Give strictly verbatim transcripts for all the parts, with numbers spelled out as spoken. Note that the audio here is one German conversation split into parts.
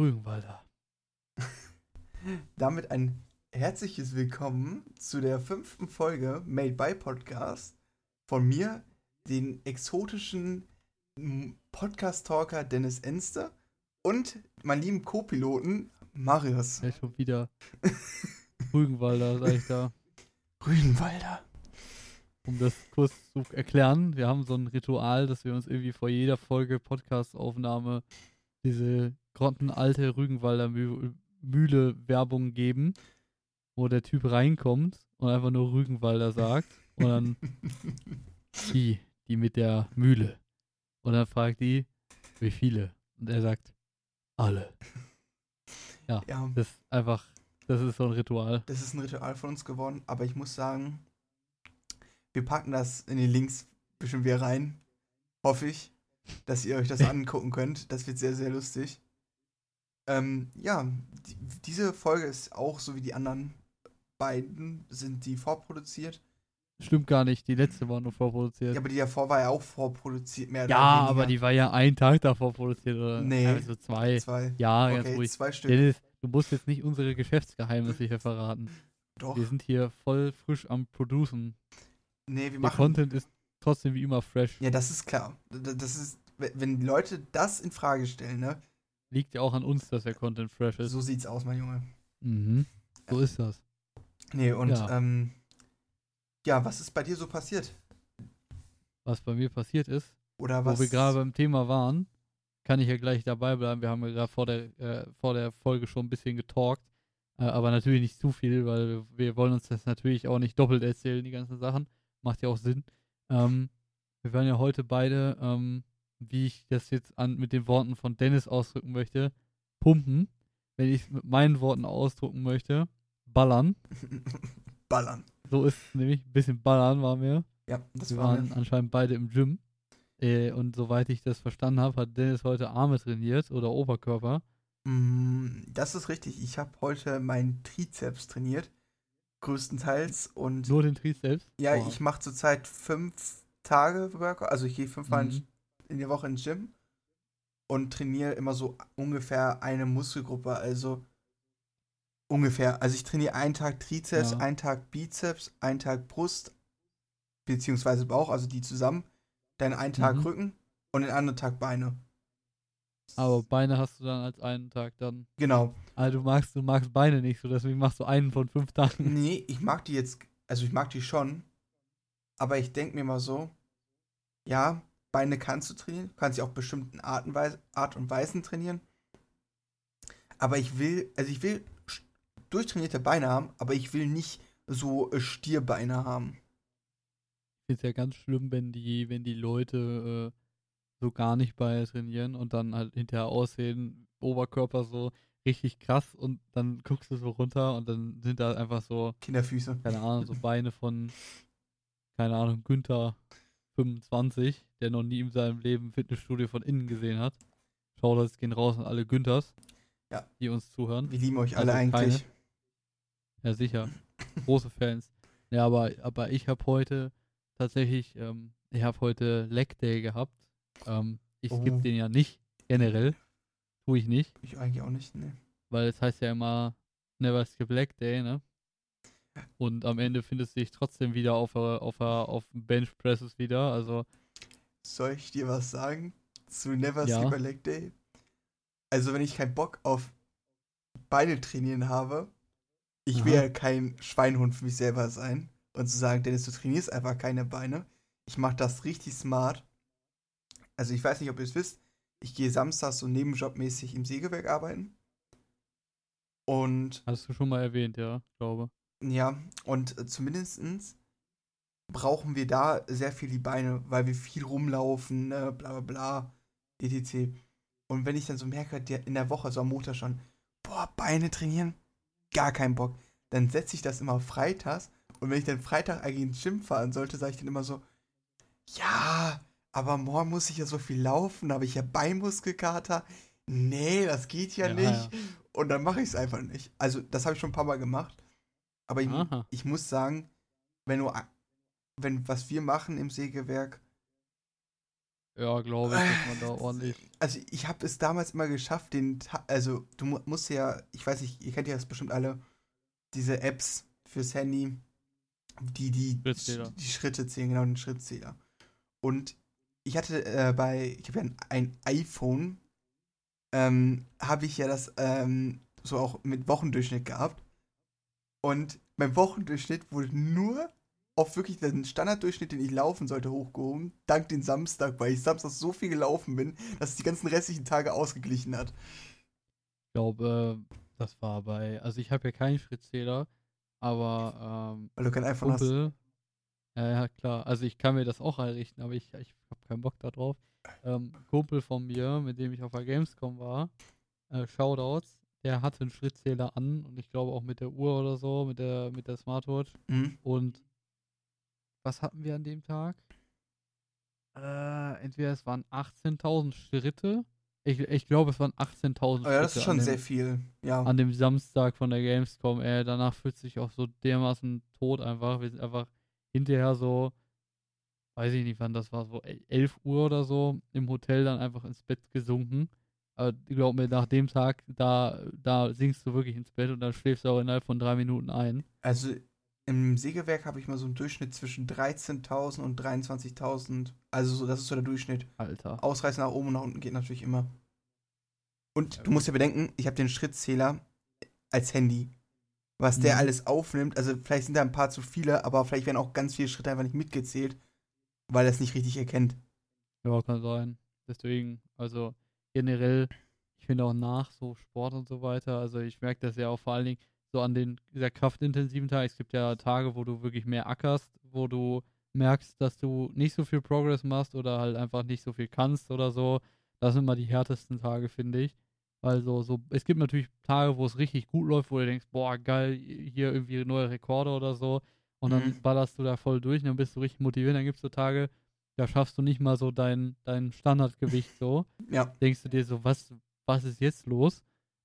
Rügenwalder. Damit ein herzliches Willkommen zu der fünften Folge Made by Podcast von mir, den exotischen Podcast-Talker Dennis Enster und meinen lieben Co-Piloten Marius. Ja, schon wieder. Rügenwalder, sag ich da. Rügenwalder. Um das kurz zu erklären, wir haben so ein Ritual, dass wir uns irgendwie vor jeder Folge Podcast-Aufnahme diese grottenalte Rügenwalder Müh- Mühle-Werbung geben, wo der Typ reinkommt und einfach nur Rügenwalder sagt und dann die, die mit der Mühle. Und dann fragt die, wie viele? Und er sagt, alle. Ja, ja, das ist einfach, das ist so ein Ritual. Das ist ein Ritual von uns geworden, aber ich muss sagen, wir packen das in die Links bestimmt wieder rein. Hoffe ich, dass ihr euch das angucken könnt. Das wird sehr, sehr lustig. Ähm, ja, die, diese Folge ist auch, so wie die anderen beiden, sind die vorproduziert. Stimmt gar nicht, die letzte war nur vorproduziert. Ja, aber die davor war ja auch vorproduziert. Mehr oder ja, weniger. Aber die war ja einen Tag davor produziert, oder? Nee. Also zwei. zwei. Ja, okay, ganz ruhig. Zwei Stück. Dennis, du musst jetzt nicht unsere Geschäftsgeheimnisse hier verraten. Doch. Wir sind hier voll frisch am Producen. Nee, wir Der machen... Der Content ist trotzdem wie immer fresh. Ja, das ist klar. Das ist, wenn die Leute das in Frage stellen, ne? Liegt ja auch an uns, dass der Content fresh ist. So sieht's aus, mein Junge. Mhm. So ähm. ist das. Nee, und, ja. ähm... Ja, was ist bei dir so passiert? Was bei mir passiert ist, Oder was? wo wir gerade beim Thema waren, kann ich ja gleich dabei bleiben. Wir haben ja gerade vor der, äh, vor der Folge schon ein bisschen getalkt, äh, aber natürlich nicht zu viel, weil wir, wir wollen uns das natürlich auch nicht doppelt erzählen, die ganzen Sachen. Macht ja auch Sinn. Ähm, wir waren ja heute beide, ähm, wie ich das jetzt an, mit den Worten von Dennis ausdrücken möchte, pumpen. Wenn ich es mit meinen Worten ausdrücken möchte, ballern. Ballern. So ist es nämlich, ein bisschen ballern waren wir. Ja, das wir waren wir. Anscheinend beide im Gym. Äh, und soweit ich das verstanden habe, hat Dennis heute Arme trainiert oder Oberkörper. Mm, das ist richtig. Ich habe heute meinen Trizeps trainiert, größtenteils. Und nur den Trizeps? Ja, oh. Ich mache zurzeit fünf Tage Workout. Also ich gehe fünfmal mhm. in der Woche ins Gym und trainiere immer so ungefähr eine Muskelgruppe. Also Ungefähr. Also ich trainiere einen Tag Trizeps, ja. einen Tag Bizeps, einen Tag Brust, beziehungsweise Bauch, also die zusammen, dann einen Tag mhm. Rücken und den anderen Tag Beine. Aber Beine hast du dann als einen Tag dann. Genau. Also du magst, du magst Beine nicht so, deswegen machst du einen von fünf Tagen. Nee, ich mag die jetzt, also ich mag die schon, aber ich denke mir mal so, ja, Beine kannst du trainieren, kannst sie auch bestimmten Art und Weise, Art und Weisen trainieren, aber ich will, also ich will durchtrainierte Beine haben, aber ich will nicht so Stierbeine haben. Ich finde es ja ganz schlimm, wenn die, wenn die Leute äh, so gar nicht Beine trainieren und dann halt hinterher aussehen, Oberkörper so richtig krass und dann guckst du so runter und dann sind da einfach so Kinderfüße. Keine Ahnung, so Beine von, keine Ahnung, Günther fünfundzwanzig, der noch nie in seinem Leben ein Fitnessstudio von innen gesehen hat. Schau, das gehen raus an alle Günthers, ja, die uns zuhören. Wir lieben euch alle, also eigentlich. Keine. Ja, sicher. Große Fans. Ja, aber, aber ich habe heute tatsächlich, ähm, ich habe heute Leg Day gehabt. Ähm, ich oh. gebe den ja nicht, generell. Tue ich nicht. Ich eigentlich auch nicht, ne. Weil es heißt ja immer, never skip Leg Day, ne. Und am Ende findest du dich trotzdem wieder auf, auf, auf Bench Presses wieder, also. Soll ich dir was sagen zu never ja. skip Leg Day? Also wenn ich keinen Bock auf Beine trainieren habe, ich will ja kein Schweinhund für mich selber sein und zu sagen, Dennis, du trainierst einfach keine Beine. Ich mache das richtig smart. Also ich weiß nicht, ob ihr es wisst, ich gehe samstags so nebenjobmäßig im Sägewerk arbeiten. Und hast du schon mal erwähnt, ja, glaube. Ja, und zumindest brauchen wir da sehr viel die Beine, weil wir viel rumlaufen, ne, bla bla bla, et cetera. Und wenn ich dann so merke, in der Woche, so am Montag schon, boah, Beine trainieren, gar keinen Bock. Dann setze ich das immer freitags. Und wenn ich dann Freitag eigentlich ins Gym fahren sollte, sage ich dann immer so, ja, aber morgen muss ich ja so viel laufen, da habe ich ja Beinmuskelkater. Nee, das geht ja, ja nicht. Ja. Und dann mache ich es einfach nicht. Also, das habe ich schon ein paar Mal gemacht. Aber ich, ich muss sagen, wenn, du, wenn was wir machen im Sägewerk, Ja, glaube ich, dass man da ordentlich... Also ich habe es damals immer geschafft, den... Ta- also du musst ja, ich weiß nicht, ihr kennt ja das bestimmt alle, diese Apps fürs Handy, die die, die Schritte zählen, genau, den Schrittzähler. Und ich hatte äh, bei, ich habe ja ein, ein iPhone, ähm, habe ich ja das ähm, so auch mit Wochendurchschnitt gehabt. Und mein Wochendurchschnitt wurde nur auf wirklich den Standarddurchschnitt, den ich laufen sollte, hochgehoben, dank den Samstag, weil ich Samstag so viel gelaufen bin, dass es die ganzen restlichen Tage ausgeglichen hat. Ich glaube, äh, das war bei, also ich habe ja keinen Schrittzähler, aber ähm, weil du kein iPhone Kumpel, hast. Äh, ja, klar, also ich kann mir das auch einrichten, aber ich, ich habe keinen Bock da drauf. Ähm, Kumpel von mir, mit dem ich auf der Gamescom war, äh, Shoutouts, der hatte einen Schrittzähler an und ich glaube auch mit der Uhr oder so, mit der, mit der Smartwatch. Mhm. Und was hatten wir an dem Tag? Äh, entweder es waren achtzehntausend Schritte. Ich, ich glaube, es waren achtzehntausend oh, Schritte. Ja, das ist schon dem, sehr viel. Ja. An dem Samstag von der Gamescom, ey, danach fühlt sich auch so dermaßen tot einfach. Wir sind einfach hinterher so, weiß ich nicht wann, das war so elf Uhr oder so, im Hotel dann einfach ins Bett gesunken. Aber ich glaube mir, nach dem Tag, da, da sinkst du wirklich ins Bett und dann schläfst du auch innerhalb von drei Minuten ein. Also... Im Sägewerk habe ich mal so einen Durchschnitt zwischen dreizehntausend und dreiundzwanzigtausend. Also so, das ist so der Durchschnitt. Alter. Ausreißen nach oben und nach unten geht natürlich immer. Und ja, du musst ja bedenken, ich habe den Schrittzähler als Handy. Was mhm. der alles aufnimmt, also vielleicht sind da ein paar zu viele, aber vielleicht werden auch ganz viele Schritte einfach nicht mitgezählt, weil er es nicht richtig erkennt. Ja, kann sein. Deswegen, also generell, ich finde auch nach so Sport und so weiter, also ich merke das ja auch vor allen Dingen, so an den sehr kraftintensiven Tagen. Es gibt ja Tage, wo du wirklich mehr ackerst, wo du merkst, dass du nicht so viel Progress machst oder halt einfach nicht so viel kannst oder so. Das sind immer die härtesten Tage, finde ich. Also so, es gibt natürlich Tage, wo es richtig gut läuft, wo du denkst, boah, geil, hier irgendwie neue Rekorde oder so. Und dann mhm. ballerst du da voll durch und dann bist du richtig motiviert. Dann gibt es so Tage, da schaffst du nicht mal so dein, dein Standardgewicht so. Ja. Denkst du dir so, was, was ist jetzt los?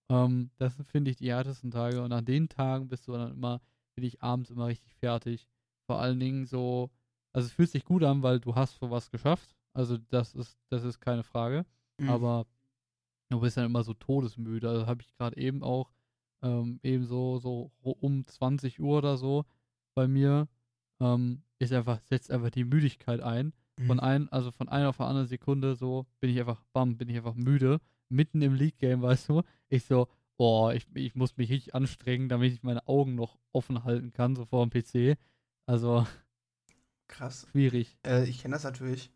Um, das sind, finde ich, die härtesten Tage. Und an den Tagen bist du dann immer, finde ich, abends immer richtig fertig. Vor allen Dingen so, also es fühlt sich gut an, weil du hast so was geschafft. Also das ist, das ist keine Frage. Mhm. Aber du bist dann immer so todesmüde. Also habe ich gerade eben auch ähm, eben so, so um zwanzig Uhr oder so bei mir ähm, ist einfach, setzt einfach die Müdigkeit ein. Mhm. Von ein, also von einer auf eine andere Sekunde so bin ich einfach, bam, bin ich einfach müde. Mitten im League-Game, weißt du, ich so, boah, ich, ich muss mich richtig anstrengen, damit ich meine Augen noch offen halten kann, so vor dem P C. Also, krass. Schwierig. Äh, ich kenne das natürlich.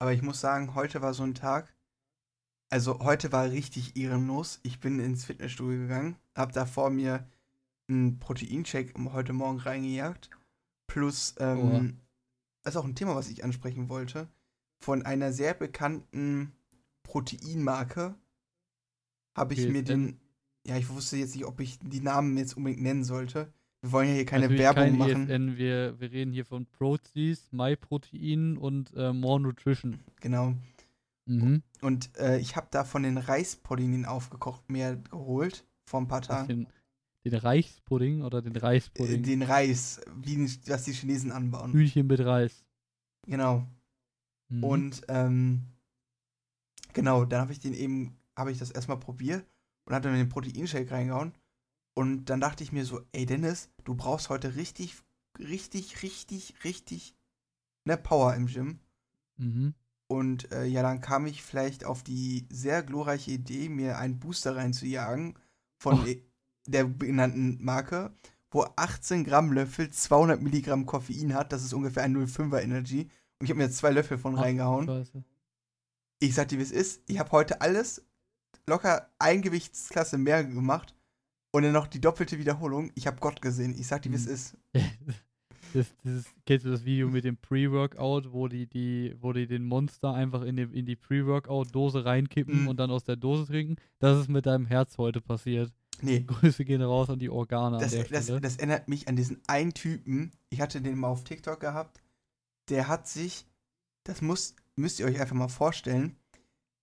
Aber ich muss sagen, heute war so ein Tag, also heute war richtig ehrenlos. Ich bin ins Fitnessstudio gegangen, hab da vor mir einen Proteinshake heute Morgen reingejagt. Plus, ähm, oh. das ist auch ein Thema, was ich ansprechen wollte, von einer sehr bekannten Proteinmarke habe ich okay, mir den, ja, ich wusste jetzt nicht, ob ich die Namen jetzt unbedingt nennen sollte. Wir wollen ja hier keine Werbung kein machen. E S N, wir, wir reden hier von Proteas, My Protein und äh, More Nutrition. Genau. Mhm. Und äh, ich habe da von den Reispudding den aufgekocht mehr geholt vor ein paar Tagen. Den, den Reispudding oder den Reispudding? Den Reis, wie was die Chinesen anbauen. Hühnchen mit Reis. Genau. Mhm. Und ähm, Genau, dann habe ich den eben, habe ich das erstmal probiert und hatte mir den Proteinshake reingehauen. Und dann dachte ich mir so, ey Dennis, du brauchst heute richtig, richtig, richtig, richtig ne Power im Gym. Mhm. Und äh, ja, dann kam ich vielleicht auf die sehr glorreiche Idee, mir einen Booster reinzujagen von oh. der benannten Marke, wo achtzehn Gramm Löffel zweihundert Milligramm Koffein hat. Das ist ungefähr ein null Komma fünfer Energy. Und ich habe mir jetzt zwei Löffel von Ach, reingehauen. Scheiße. Ich sag dir, wie es ist. Ich habe heute alles locker ein Gewichtsklasse mehr gemacht und dann noch die doppelte Wiederholung. Ich habe Gott gesehen. Ich sag dir, wie es ist. Das, das ist. Kennst du das Video mit dem Pre-Workout, wo die, die, wo die den Monster einfach in, dem, in die Pre-Workout-Dose reinkippen mhm. und dann aus der Dose trinken? Das ist mit deinem Herz heute passiert. Nee. Die Grüße gehen raus an die Organe. Das, an der das, das erinnert mich an diesen einen Typen. Ich hatte den mal auf TikTok gehabt. Der hat sich, das muss... müsst ihr euch einfach mal vorstellen,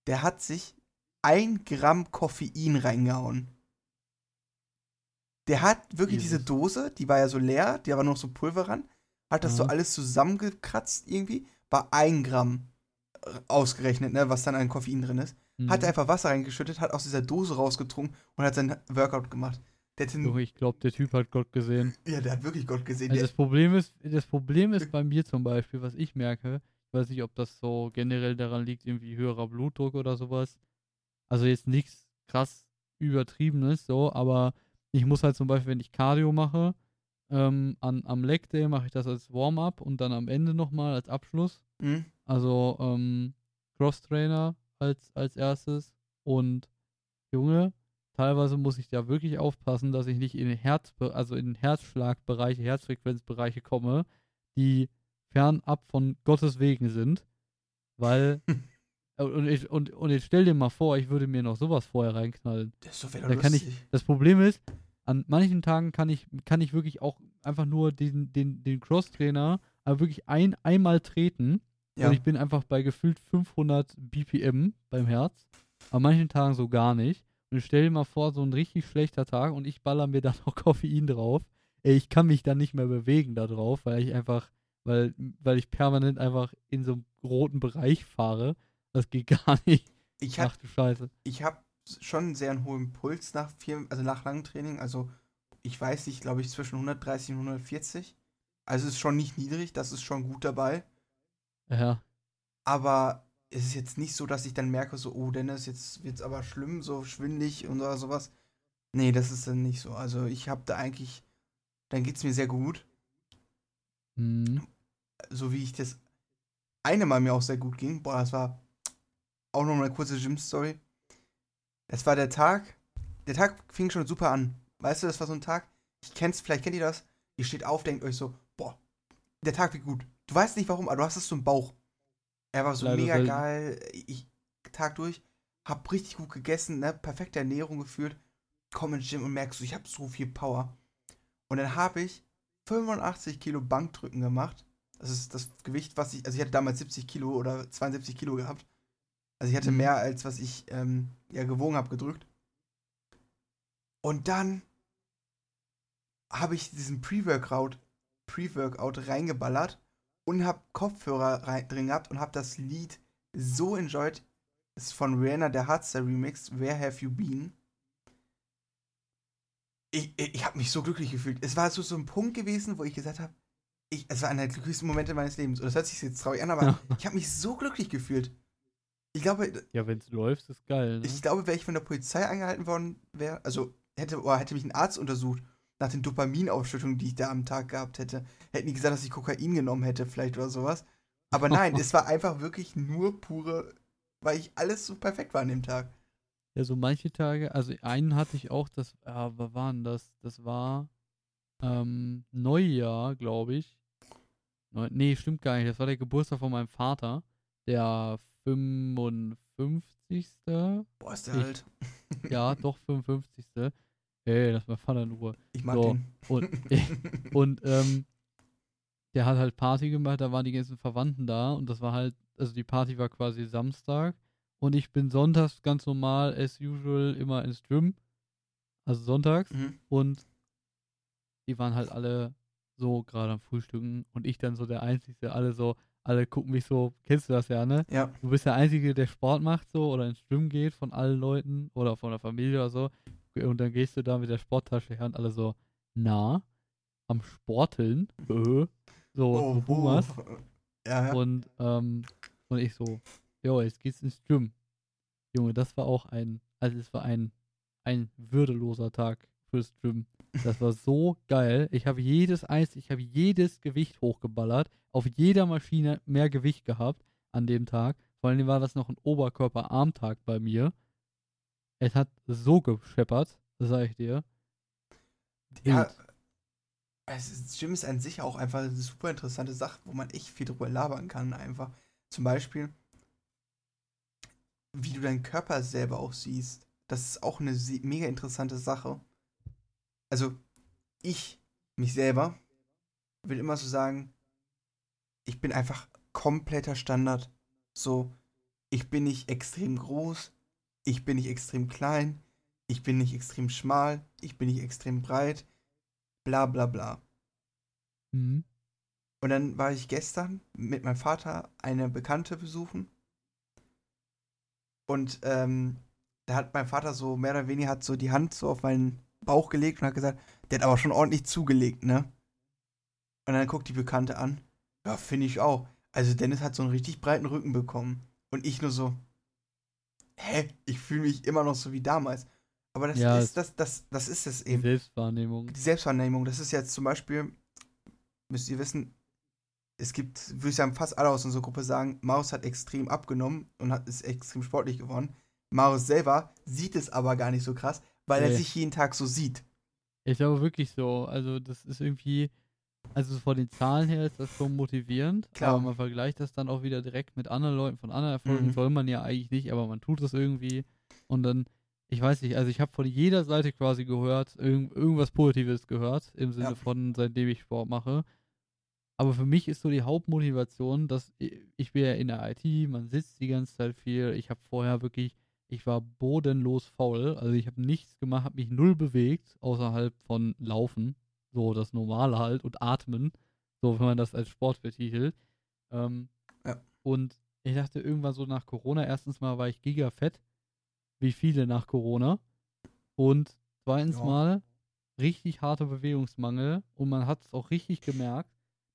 der hat sich ein Gramm Koffein reingehauen. Der hat wirklich Jesus. Diese Dose, die war ja so leer, die war noch so Pulver ran, hat das mhm. so alles zusammengekratzt irgendwie, war ein Gramm. ausgerechnet, ne, was dann an Koffein drin ist. Mhm. Hat einfach Wasser reingeschüttet, hat aus dieser Dose rausgetrunken und hat seinen Workout gemacht. Der hat den, ich glaube, der Typ hat Gott gesehen. Ja, der hat wirklich Gott gesehen. Also das Problem ist, das Problem ist bei mir zum Beispiel, was ich merke, ich weiß nicht, ob das so generell daran liegt, irgendwie höherer Blutdruck oder sowas. Also jetzt nichts krass Übertriebenes, so, aber ich muss halt zum Beispiel, wenn ich Cardio mache, ähm, an, am Leg Day mache ich das als Warm-up und dann am Ende nochmal als Abschluss. Mhm. Also ähm, Cross-Trainer als, als erstes und Junge, teilweise muss ich da wirklich aufpassen, dass ich nicht in den Herz, also in den Herzschlagbereiche, Herzfrequenzbereiche komme, die fernab von Gottes Wegen sind, weil und, ich, und, und jetzt stell dir mal vor, ich würde mir noch sowas vorher reinknallen. Das ist doch wieder da kann ich, das Problem ist, an manchen Tagen kann ich kann ich wirklich auch einfach nur den, den, den Cross-Trainer aber wirklich ein, einmal treten ja. Und ich bin einfach bei gefühlt fünfhundert B P M beim Herz, an manchen Tagen so gar nicht. Und stell dir mal vor, so ein richtig schlechter Tag und ich baller mir da noch Koffein drauf. Ey, ich kann mich dann nicht mehr bewegen da drauf, weil ich einfach, weil, weil ich permanent einfach in so einem roten Bereich fahre. Das geht gar nicht. Ich hab, Ach du Scheiße. Ich habe schon sehr einen hohen Puls nach vier, also nach langem Training. Also ich weiß nicht, glaube ich, zwischen hundertdreißig und hundertvierzig. Also ist schon nicht niedrig, das ist schon gut dabei. Ja. Aber es ist jetzt nicht so, dass ich dann merke, so, oh Dennis, jetzt wird's aber schlimm, so schwindelig und so, sowas. Nee, das ist dann nicht so. Also ich habe da eigentlich, dann geht's mir sehr gut. Mhm. So wie ich das eine Mal mir auch sehr gut ging. Boah, das war auch nochmal eine kurze Gym-Story. Das war der Tag, der Tag fing schon super an. Weißt du, das war so ein Tag, ich kenn's, vielleicht kennt ihr das, ihr steht auf, denkt euch so, boah, der Tag wird gut. Du weißt nicht warum, aber du hast es so im Bauch. Er war so leider mega geil, ich Tag durch, hab richtig gut gegessen, ne, perfekte Ernährung geführt, komm ins Gym und merkst du, ich hab so viel Power. Und dann hab ich fünfundachtzig Kilo Bankdrücken gemacht, das ist das Gewicht, was ich, also ich hatte damals siebzig Kilo oder zweiundsiebzig Kilo gehabt, also ich hatte mehr als was ich ähm, ja gewogen hab gedrückt. Und dann habe ich diesen Pre-Workout, Pre-Workout reingeballert. Und hab Kopfhörer rein, drin gehabt und hab das Lied so enjoyed. Das ist von Rihanna, der Hardstyle Remix, Where Have You Been? Ich, ich, ich hab mich so glücklich gefühlt. Es war so, so ein Punkt gewesen, wo ich gesagt habe, ich, es war einer der glücklichsten Momente meines Lebens. Und das hört sich jetzt traurig an, aber ja. Ich hab mich so glücklich gefühlt. Ich glaube... Ja, wenn's läuft, ist geil, ne? Ich glaube, wäre ich von der Polizei angehalten worden, wäre... Also, hätte, oh, hätte mich ein Arzt untersucht... Nach den Dopaminausschüttungen, die ich da am Tag gehabt hätte, hätten die gesagt, dass ich Kokain genommen hätte, vielleicht oder sowas. Aber nein, es war einfach wirklich nur pure, weil ich alles so perfekt war an dem Tag. Ja, so manche Tage, also einen hatte ich auch, das, ja, was war denn das? Das war ähm, Neujahr, glaube ich. Neu, nee, stimmt gar nicht, das war der Geburtstag von meinem Vater, der fünfundfünfzigste Boah, ist der ich, alt. Ja, doch, fünfundfünfzigste Hey, das war Vater in Ruhe. Ich mag so, den. Und, und ähm, der hat halt Party gemacht, da waren die ganzen Verwandten da und das war halt, also die Party war quasi Samstag und ich bin sonntags ganz normal, as usual, immer ins Gym, also sonntags mhm. Und die waren halt alle so gerade am Frühstücken und ich dann so der Einzige, alle so, alle gucken mich so, kennst du das ja, ne? Ja. Du bist der Einzige, der Sport macht so oder ins Gym geht von allen Leuten oder von der Familie oder so. Und dann gehst du da mit der Sporttasche her und alle so, na, am Sporteln, so, oh, so Boomers. Oh. Ja, ja. Und, ähm, und ich so, jo, jetzt geht's ins Gym. Junge, das war auch ein, also es war ein, ein würdeloser Tag fürs Gym. Das war so geil. Ich habe jedes Eis, ich habe jedes Gewicht hochgeballert, auf jeder Maschine mehr Gewicht gehabt an dem Tag. Vor allem war das noch ein Oberkörper-Arm-Tag bei mir. Es hat so gescheppert, sag ich dir. Ja, und es ist, Gym ist an sich auch einfach eine super interessante Sache, wo man echt viel drüber labern kann. Einfach zum Beispiel, wie du deinen Körper selber auch siehst. Das ist auch eine mega interessante Sache. Also ich, mich selber, will immer so sagen, ich bin einfach kompletter Standard. So, ich bin nicht extrem groß. Ich bin nicht extrem klein, ich bin nicht extrem schmal, ich bin nicht extrem breit, bla bla bla. Mhm. Und dann war ich gestern mit meinem Vater eine Bekannte besuchen Und ähm, da hat mein Vater so mehr oder weniger hat so die Hand so auf meinen Bauch gelegt und hat gesagt, der hat aber schon ordentlich zugelegt, ne? Und dann guckt die Bekannte an. Ja, finde ich auch. Also Dennis hat so einen richtig breiten Rücken bekommen. Und ich nur so, hä? Ich fühle mich immer noch so wie damals. Aber das ja, ist das, das, das ist es eben. Die Selbstwahrnehmung. Die Selbstwahrnehmung. Das ist jetzt zum Beispiel, müsst ihr wissen, es gibt, würde ich sagen, fast alle aus unserer Gruppe sagen, Marius hat extrem abgenommen und hat, ist extrem sportlich geworden. Marius selber sieht es aber gar nicht so krass, weil hey. er sich jeden Tag so sieht. Ich glaube wirklich so. Also das ist irgendwie, also von den Zahlen her ist das schon motivierend. Klar. Aber man vergleicht das dann auch wieder direkt mit anderen Leuten von anderen Erfolgen. Mhm. Soll man ja eigentlich nicht, aber man tut das irgendwie. Und dann, ich weiß nicht, also ich habe von jeder Seite quasi gehört, irg- irgendwas Positives gehört, im Sinne ja. von, seitdem ich Sport mache. Aber für mich ist so die Hauptmotivation, dass ich, ich bin ja in der I T, man sitzt die ganze Zeit viel. Ich habe vorher wirklich, ich war bodenlos faul. Also ich habe nichts gemacht, habe mich null bewegt, außerhalb von Laufen. So, das Normale halt und Atmen, so wenn man das als Sport betitelt. Ähm, ja. Und ich dachte irgendwann so nach Corona, erstens mal war ich gigafett, wie viele nach Corona. Und zweitens ja. mal richtig harter Bewegungsmangel. Und man hat es auch richtig gemerkt,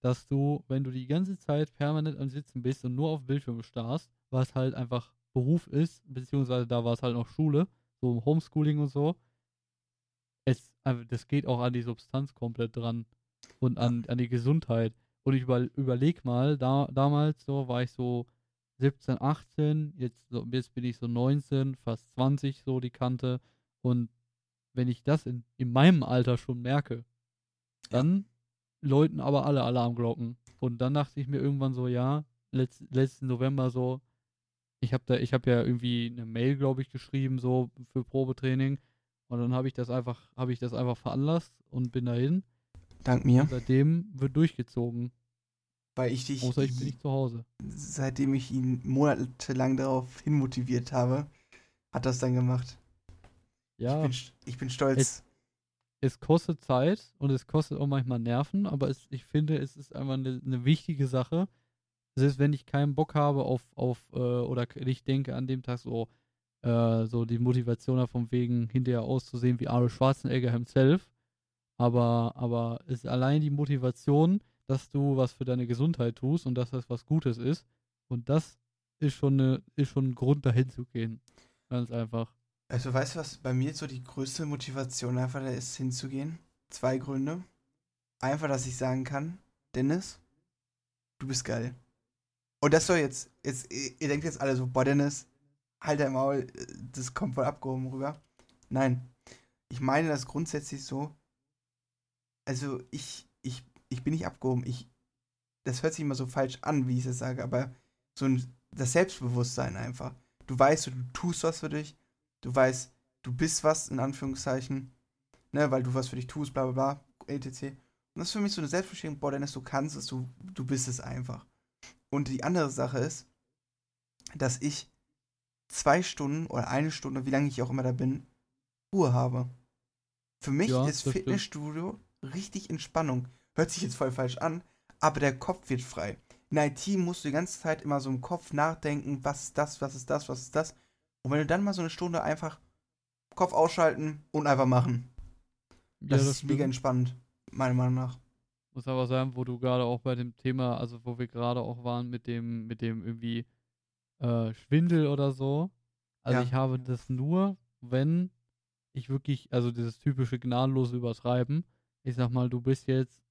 dass du, wenn du die ganze Zeit permanent am Sitzen bist und nur auf Bildschirm starrst, was halt einfach Beruf ist, beziehungsweise da war es halt noch Schule, so Homeschooling und so, es, das geht auch an die Substanz komplett dran und an, an die Gesundheit. Und ich über, überleg mal, da, damals so war ich so siebzehn, achtzehn, jetzt, so, jetzt bin ich so neunzehn, fast zwanzig, so die Kante. Und wenn ich das in, in meinem Alter schon merke, dann ja. läuten aber alle Alarmglocken. Und dann dachte ich mir irgendwann so, ja, letzt, letzten November so, ich habe da, ich habe ja irgendwie eine Mail, glaube ich, geschrieben, so für Probetraining. Und dann habe ich das einfach, habe ich das einfach veranlasst und bin dahin. Dank mir. Und seitdem wird durchgezogen. Weil ich dich. Außer ich bin nicht zu Hause. Seitdem ich ihn monatelang darauf hinmotiviert habe, hat das dann gemacht. Ja. Ich bin, ich bin stolz. Es, es kostet Zeit und es kostet auch manchmal Nerven, aber es, ich finde, es ist einfach eine, eine wichtige Sache. Selbst wenn ich keinen Bock habe auf, auf äh, oder ich denke an dem Tag so, so die Motivation davon wegen, hinterher auszusehen wie Arnold Schwarzenegger himself. Aber, aber ist allein die Motivation, dass du was für deine Gesundheit tust und dass das was Gutes ist. Und das ist schon, eine, ist schon ein Grund, dahin zu gehen. Ganz einfach. Also weißt du, was bei mir so die größte Motivation einfach da ist, hinzugehen? Zwei Gründe. Einfach, dass ich sagen kann, Dennis, du bist geil. Und das soll jetzt, jetzt ihr denkt jetzt alle so, boah Dennis, halt dein Maul, das kommt voll abgehoben rüber. Nein, ich meine das grundsätzlich so, also ich ich ich bin nicht abgehoben, ich das hört sich immer so falsch an, wie ich es sage, aber so ein, das Selbstbewusstsein einfach. Du weißt, du tust was für dich, du weißt, du bist was, in Anführungszeichen, ne, weil du was für dich tust, bla bla bla, et cetera. Und das ist für mich so eine Selbstbestimmung, boah Dennis, du kannst es, du, du bist es einfach. Und die andere Sache ist, dass ich zwei Stunden oder eine Stunde, wie lange ich auch immer da bin, Ruhe habe. Für mich ja, ist Fitnessstudio stimmt. richtig Entspannung. Hört sich jetzt voll falsch an, aber der Kopf wird frei. In I T musst du die ganze Zeit immer so im Kopf nachdenken, was ist das, was ist das, was ist das. Und wenn du dann mal so eine Stunde einfach Kopf ausschalten und einfach machen. Das, ja, das ist stimmt. mega entspannend, meiner Meinung nach. Muss aber sein, wo du gerade auch bei dem Thema, also wo wir gerade auch waren mit dem, mit dem irgendwie Äh, Schwindel oder so. Also ja. ich habe das nur, wenn ich wirklich, also dieses typische gnadenlose Übertreiben, ich sag mal, du bist jetzt,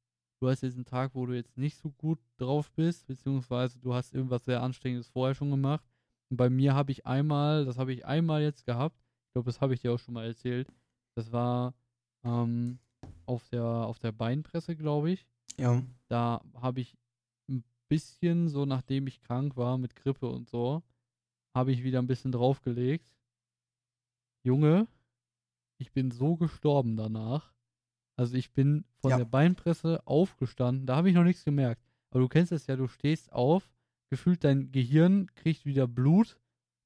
du hast jetzt einen Tag, wo du jetzt nicht so gut drauf bist, beziehungsweise du hast irgendwas sehr Anstrengendes vorher schon gemacht. Und bei mir habe ich einmal, das habe ich einmal jetzt gehabt, ich glaube, das habe ich dir auch schon mal erzählt, das war ähm, auf der, auf der Beinpresse, glaube ich. Ja. Da habe ich bisschen, so nachdem ich krank war mit Grippe und so, habe ich wieder ein bisschen draufgelegt. Junge, ich bin so gestorben danach. Also ich bin von ja. der Beinpresse aufgestanden, da habe ich noch nichts gemerkt. Aber du kennst das ja, du stehst auf, gefühlt dein Gehirn kriegt wieder Blut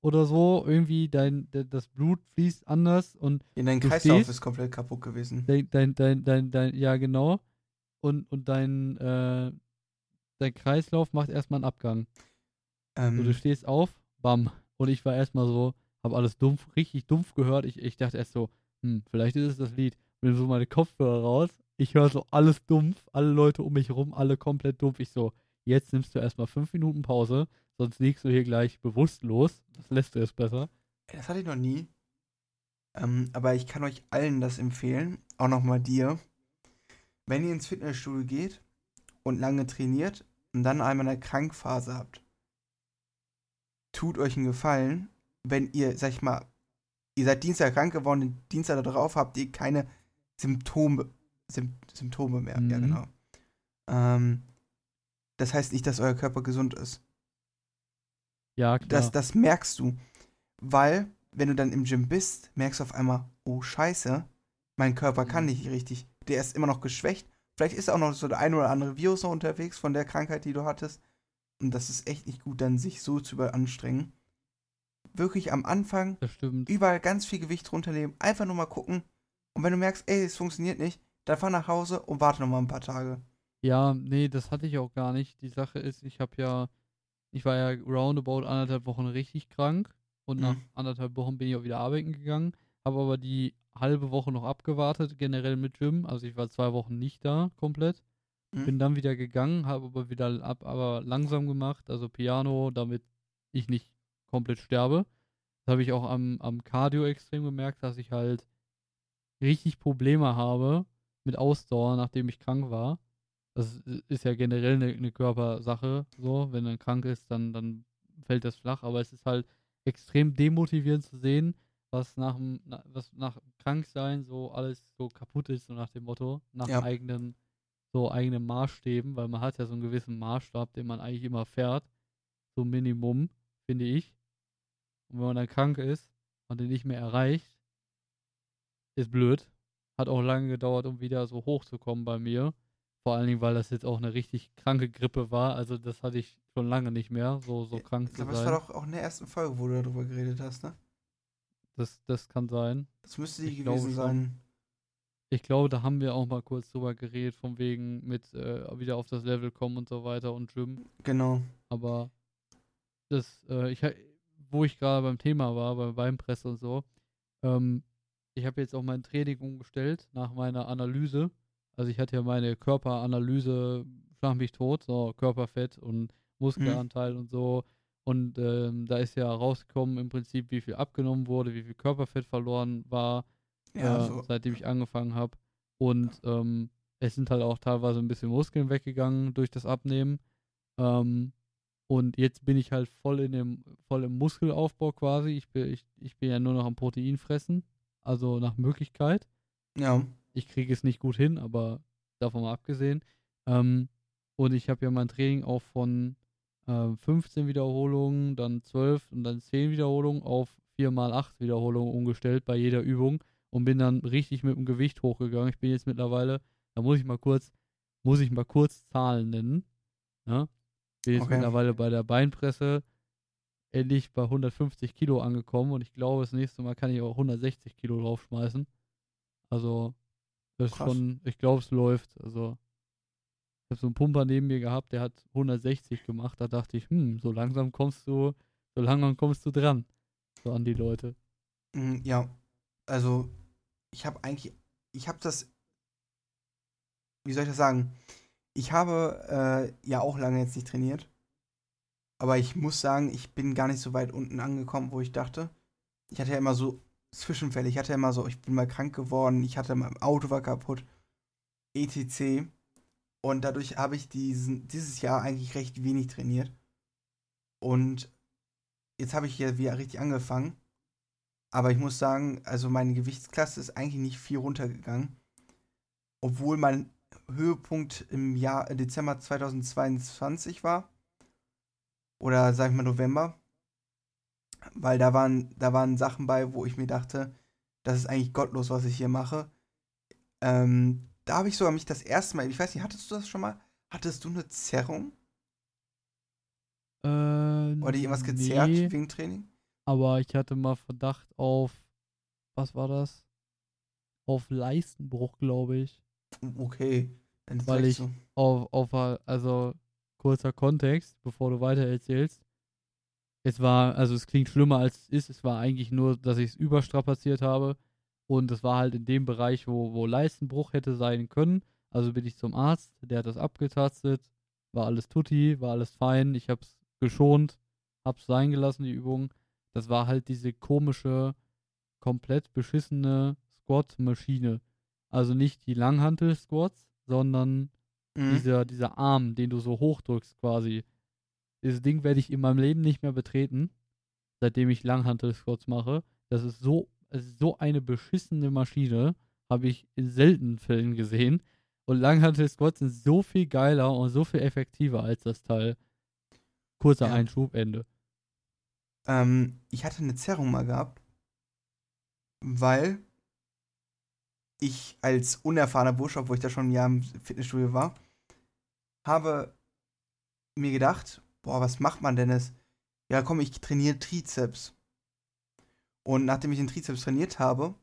oder so, irgendwie dein de, das Blut fließt anders und in dein Kreislauf stehst, ist komplett kaputt gewesen. Dein, dein, dein, dein, dein, ja genau. Und, und dein, äh, Dein Kreislauf macht erstmal einen Abgang. Ähm, so, du stehst auf, bam. Und ich war erstmal so, habe alles dumpf, richtig dumpf gehört. Ich, ich dachte erst so, hm, vielleicht ist es das Lied. Bin so meine Kopfhörer raus. Ich höre so alles dumpf, alle Leute um mich rum, alle komplett dumpf. Ich so, jetzt nimmst du erstmal fünf Minuten Pause, sonst liegst du hier gleich bewusstlos. Das lässt du jetzt besser. Das hatte ich noch nie. Ähm, aber ich kann euch allen das empfehlen. Auch nochmal dir. Wenn ihr ins Fitnessstudio geht und lange trainiert und dann einmal eine Krankphase habt, tut euch einen Gefallen, wenn ihr, sag ich mal, ihr seid Dienstag krank geworden, den Dienstag darauf habt ihr keine Symptome, Sym- Symptome mehr. Mhm. Ja, genau. Ähm, das heißt nicht, dass euer Körper gesund ist. Ja, klar. Das, das merkst du. Weil, wenn du dann im Gym bist, merkst du auf einmal, oh Scheiße, mein Körper kann nicht richtig. Der ist immer noch geschwächt. Vielleicht ist auch noch so der ein oder andere Virus noch unterwegs von der Krankheit, die du hattest. Und das ist echt nicht gut, dann sich so zu überanstrengen. Wirklich am Anfang überall ganz viel Gewicht runternehmen. Einfach nur mal gucken. Und wenn du merkst, ey, es funktioniert nicht, dann fahr nach Hause und warte noch mal ein paar Tage. Ja, nee, das hatte ich auch gar nicht. Die Sache ist, ich habe ja, ich war ja roundabout anderthalb Wochen richtig krank. Und nach mhm. anderthalb Wochen bin ich auch wieder arbeiten gegangen. Habe aber die halbe Woche noch abgewartet, generell mit Gym. Also ich war zwei Wochen nicht da, komplett. Mhm. Bin dann wieder gegangen, habe aber wieder ab, aber langsam gemacht, also Piano, damit ich nicht komplett sterbe. Das habe ich auch am, am Cardio extrem gemerkt, dass ich halt richtig Probleme habe mit Ausdauer, nachdem ich krank war. Das ist ja generell eine, eine Körpersache, so. Wenn man krank ist, dann, dann fällt das flach, aber es ist halt extrem demotivierend zu sehen, was nach dem, was nach Kranksein so alles so kaputt ist, so nach dem Motto, nach ja. eigenen, so eigenen Maßstäben, weil man hat ja so einen gewissen Maßstab, den man eigentlich immer fährt, so Minimum, finde ich. Und wenn man dann krank ist und den nicht mehr erreicht, ist blöd. Hat auch lange gedauert, um wieder so hochzukommen bei mir. Vor allen Dingen, weil das jetzt auch eine richtig kranke Grippe war, also das hatte ich schon lange nicht mehr, so, so ja, krank zu sein. Aber das war doch auch in der ersten Folge, wo du darüber geredet hast, ne? Das, das kann sein. Das müsste die ich gewesen sein. Ich glaube, da haben wir auch mal kurz drüber geredet, von wegen mit äh, wieder auf das Level kommen und so weiter und Gym. Genau. Aber das, äh, ich, wo ich gerade beim Thema war, beim Beinpresse und so, ähm, ich habe jetzt auch mein Training umgestellt nach meiner Analyse. Also ich hatte ja meine Körperanalyse, schlag mich tot, so Körperfett und Muskelanteil mhm. und so. Und ähm, da ist ja rausgekommen im Prinzip, wie viel abgenommen wurde, wie viel Körperfett verloren war, ja, äh, so. seitdem ich angefangen habe. Und ja. ähm, es sind halt auch teilweise ein bisschen Muskeln weggegangen durch das Abnehmen. Ähm, und jetzt bin ich halt voll in dem, voll im Muskelaufbau quasi. Ich bin, ich, ich bin ja nur noch am Proteinfressen, also nach Möglichkeit. Ja. Ich kriege es nicht gut hin, aber davon mal abgesehen. Ähm, und ich habe ja mein Training auch von fünfzehn Wiederholungen, dann zwölf und dann zehn Wiederholungen auf vier mal acht Wiederholungen umgestellt bei jeder Übung und bin dann richtig mit dem Gewicht hochgegangen. Ich bin jetzt mittlerweile, da muss ich mal kurz, muss ich mal kurz Zahlen nennen. Ne? Bin jetzt okay. mittlerweile bei der Beinpresse endlich bei hundertfünfzig Kilo angekommen und ich glaube, das nächste Mal kann ich auch hundertsechzig Kilo draufschmeißen. Also, das ist schon, ich glaube, es läuft. Also, ich habe so einen Pumper neben mir gehabt, der hat hundertsechzig gemacht. Da dachte ich, hm, so langsam kommst du, so langsam kommst du dran. So an die Leute. Ja, also ich habe eigentlich, ich habe das, wie soll ich das sagen? Ich habe äh, ja auch lange jetzt nicht trainiert. Aber ich muss sagen, ich bin gar nicht so weit unten angekommen, wo ich dachte. Ich hatte ja immer so Zwischenfälle. Ich hatte ja immer so, ich bin mal krank geworden, ich hatte mein Auto war kaputt, et cetera. Und dadurch habe ich diesen, dieses Jahr eigentlich recht wenig trainiert. Und jetzt habe ich hier wieder richtig angefangen. Aber ich muss sagen, also meine Gewichtsklasse ist eigentlich nicht viel runtergegangen. Obwohl mein Höhepunkt im Jahr Dezember zweitausendzweiundzwanzig war. Oder sag ich mal November. Weil da waren, da waren Sachen bei, wo ich mir dachte, das ist eigentlich gottlos, was ich hier mache. Ähm... Da habe ich sogar mich das erste Mal, ich weiß nicht, hattest du das schon mal? Hattest du eine Zerrung? Äh, Oder irgendwas gezerrt nee, wegen Training? Aber ich hatte mal Verdacht auf, was war das? Auf Leistenbruch, glaube ich. Okay. Dann Weil ich so. auf, auf, also kurzer Kontext, bevor du weiter erzählst. Es war, also es klingt schlimmer als es ist. Es war eigentlich nur, dass ich es überstrapaziert habe. Und es war halt in dem Bereich, wo, wo Leistenbruch hätte sein können. Also bin ich zum Arzt, der hat das abgetastet. War alles tutti, war alles fein. Ich hab's geschont, hab's sein gelassen, die Übung. Das war halt diese komische, komplett beschissene Squat-Maschine. Also nicht die Langhantel-Squats, sondern mhm. dieser, dieser Arm, den du so hochdrückst quasi. Dieses Ding werde ich in meinem Leben nicht mehr betreten, seitdem ich Langhantel-Squats mache. Das ist so, so eine beschissene Maschine, habe ich in seltenen Fällen gesehen. Und Langhantel-Squats sind so viel geiler und so viel effektiver als das Teil. Kurzer ja. Einschub, Ende. Ähm, ich hatte eine Zerrung mal gehabt, weil ich als unerfahrener Bursche, obwohl ich da schon ein Jahr im Fitnessstudio war, habe mir gedacht, boah, was macht man denn jetzt? Ja, komm, ich trainiere Trizeps. Und nachdem ich den Trizeps trainiert habe,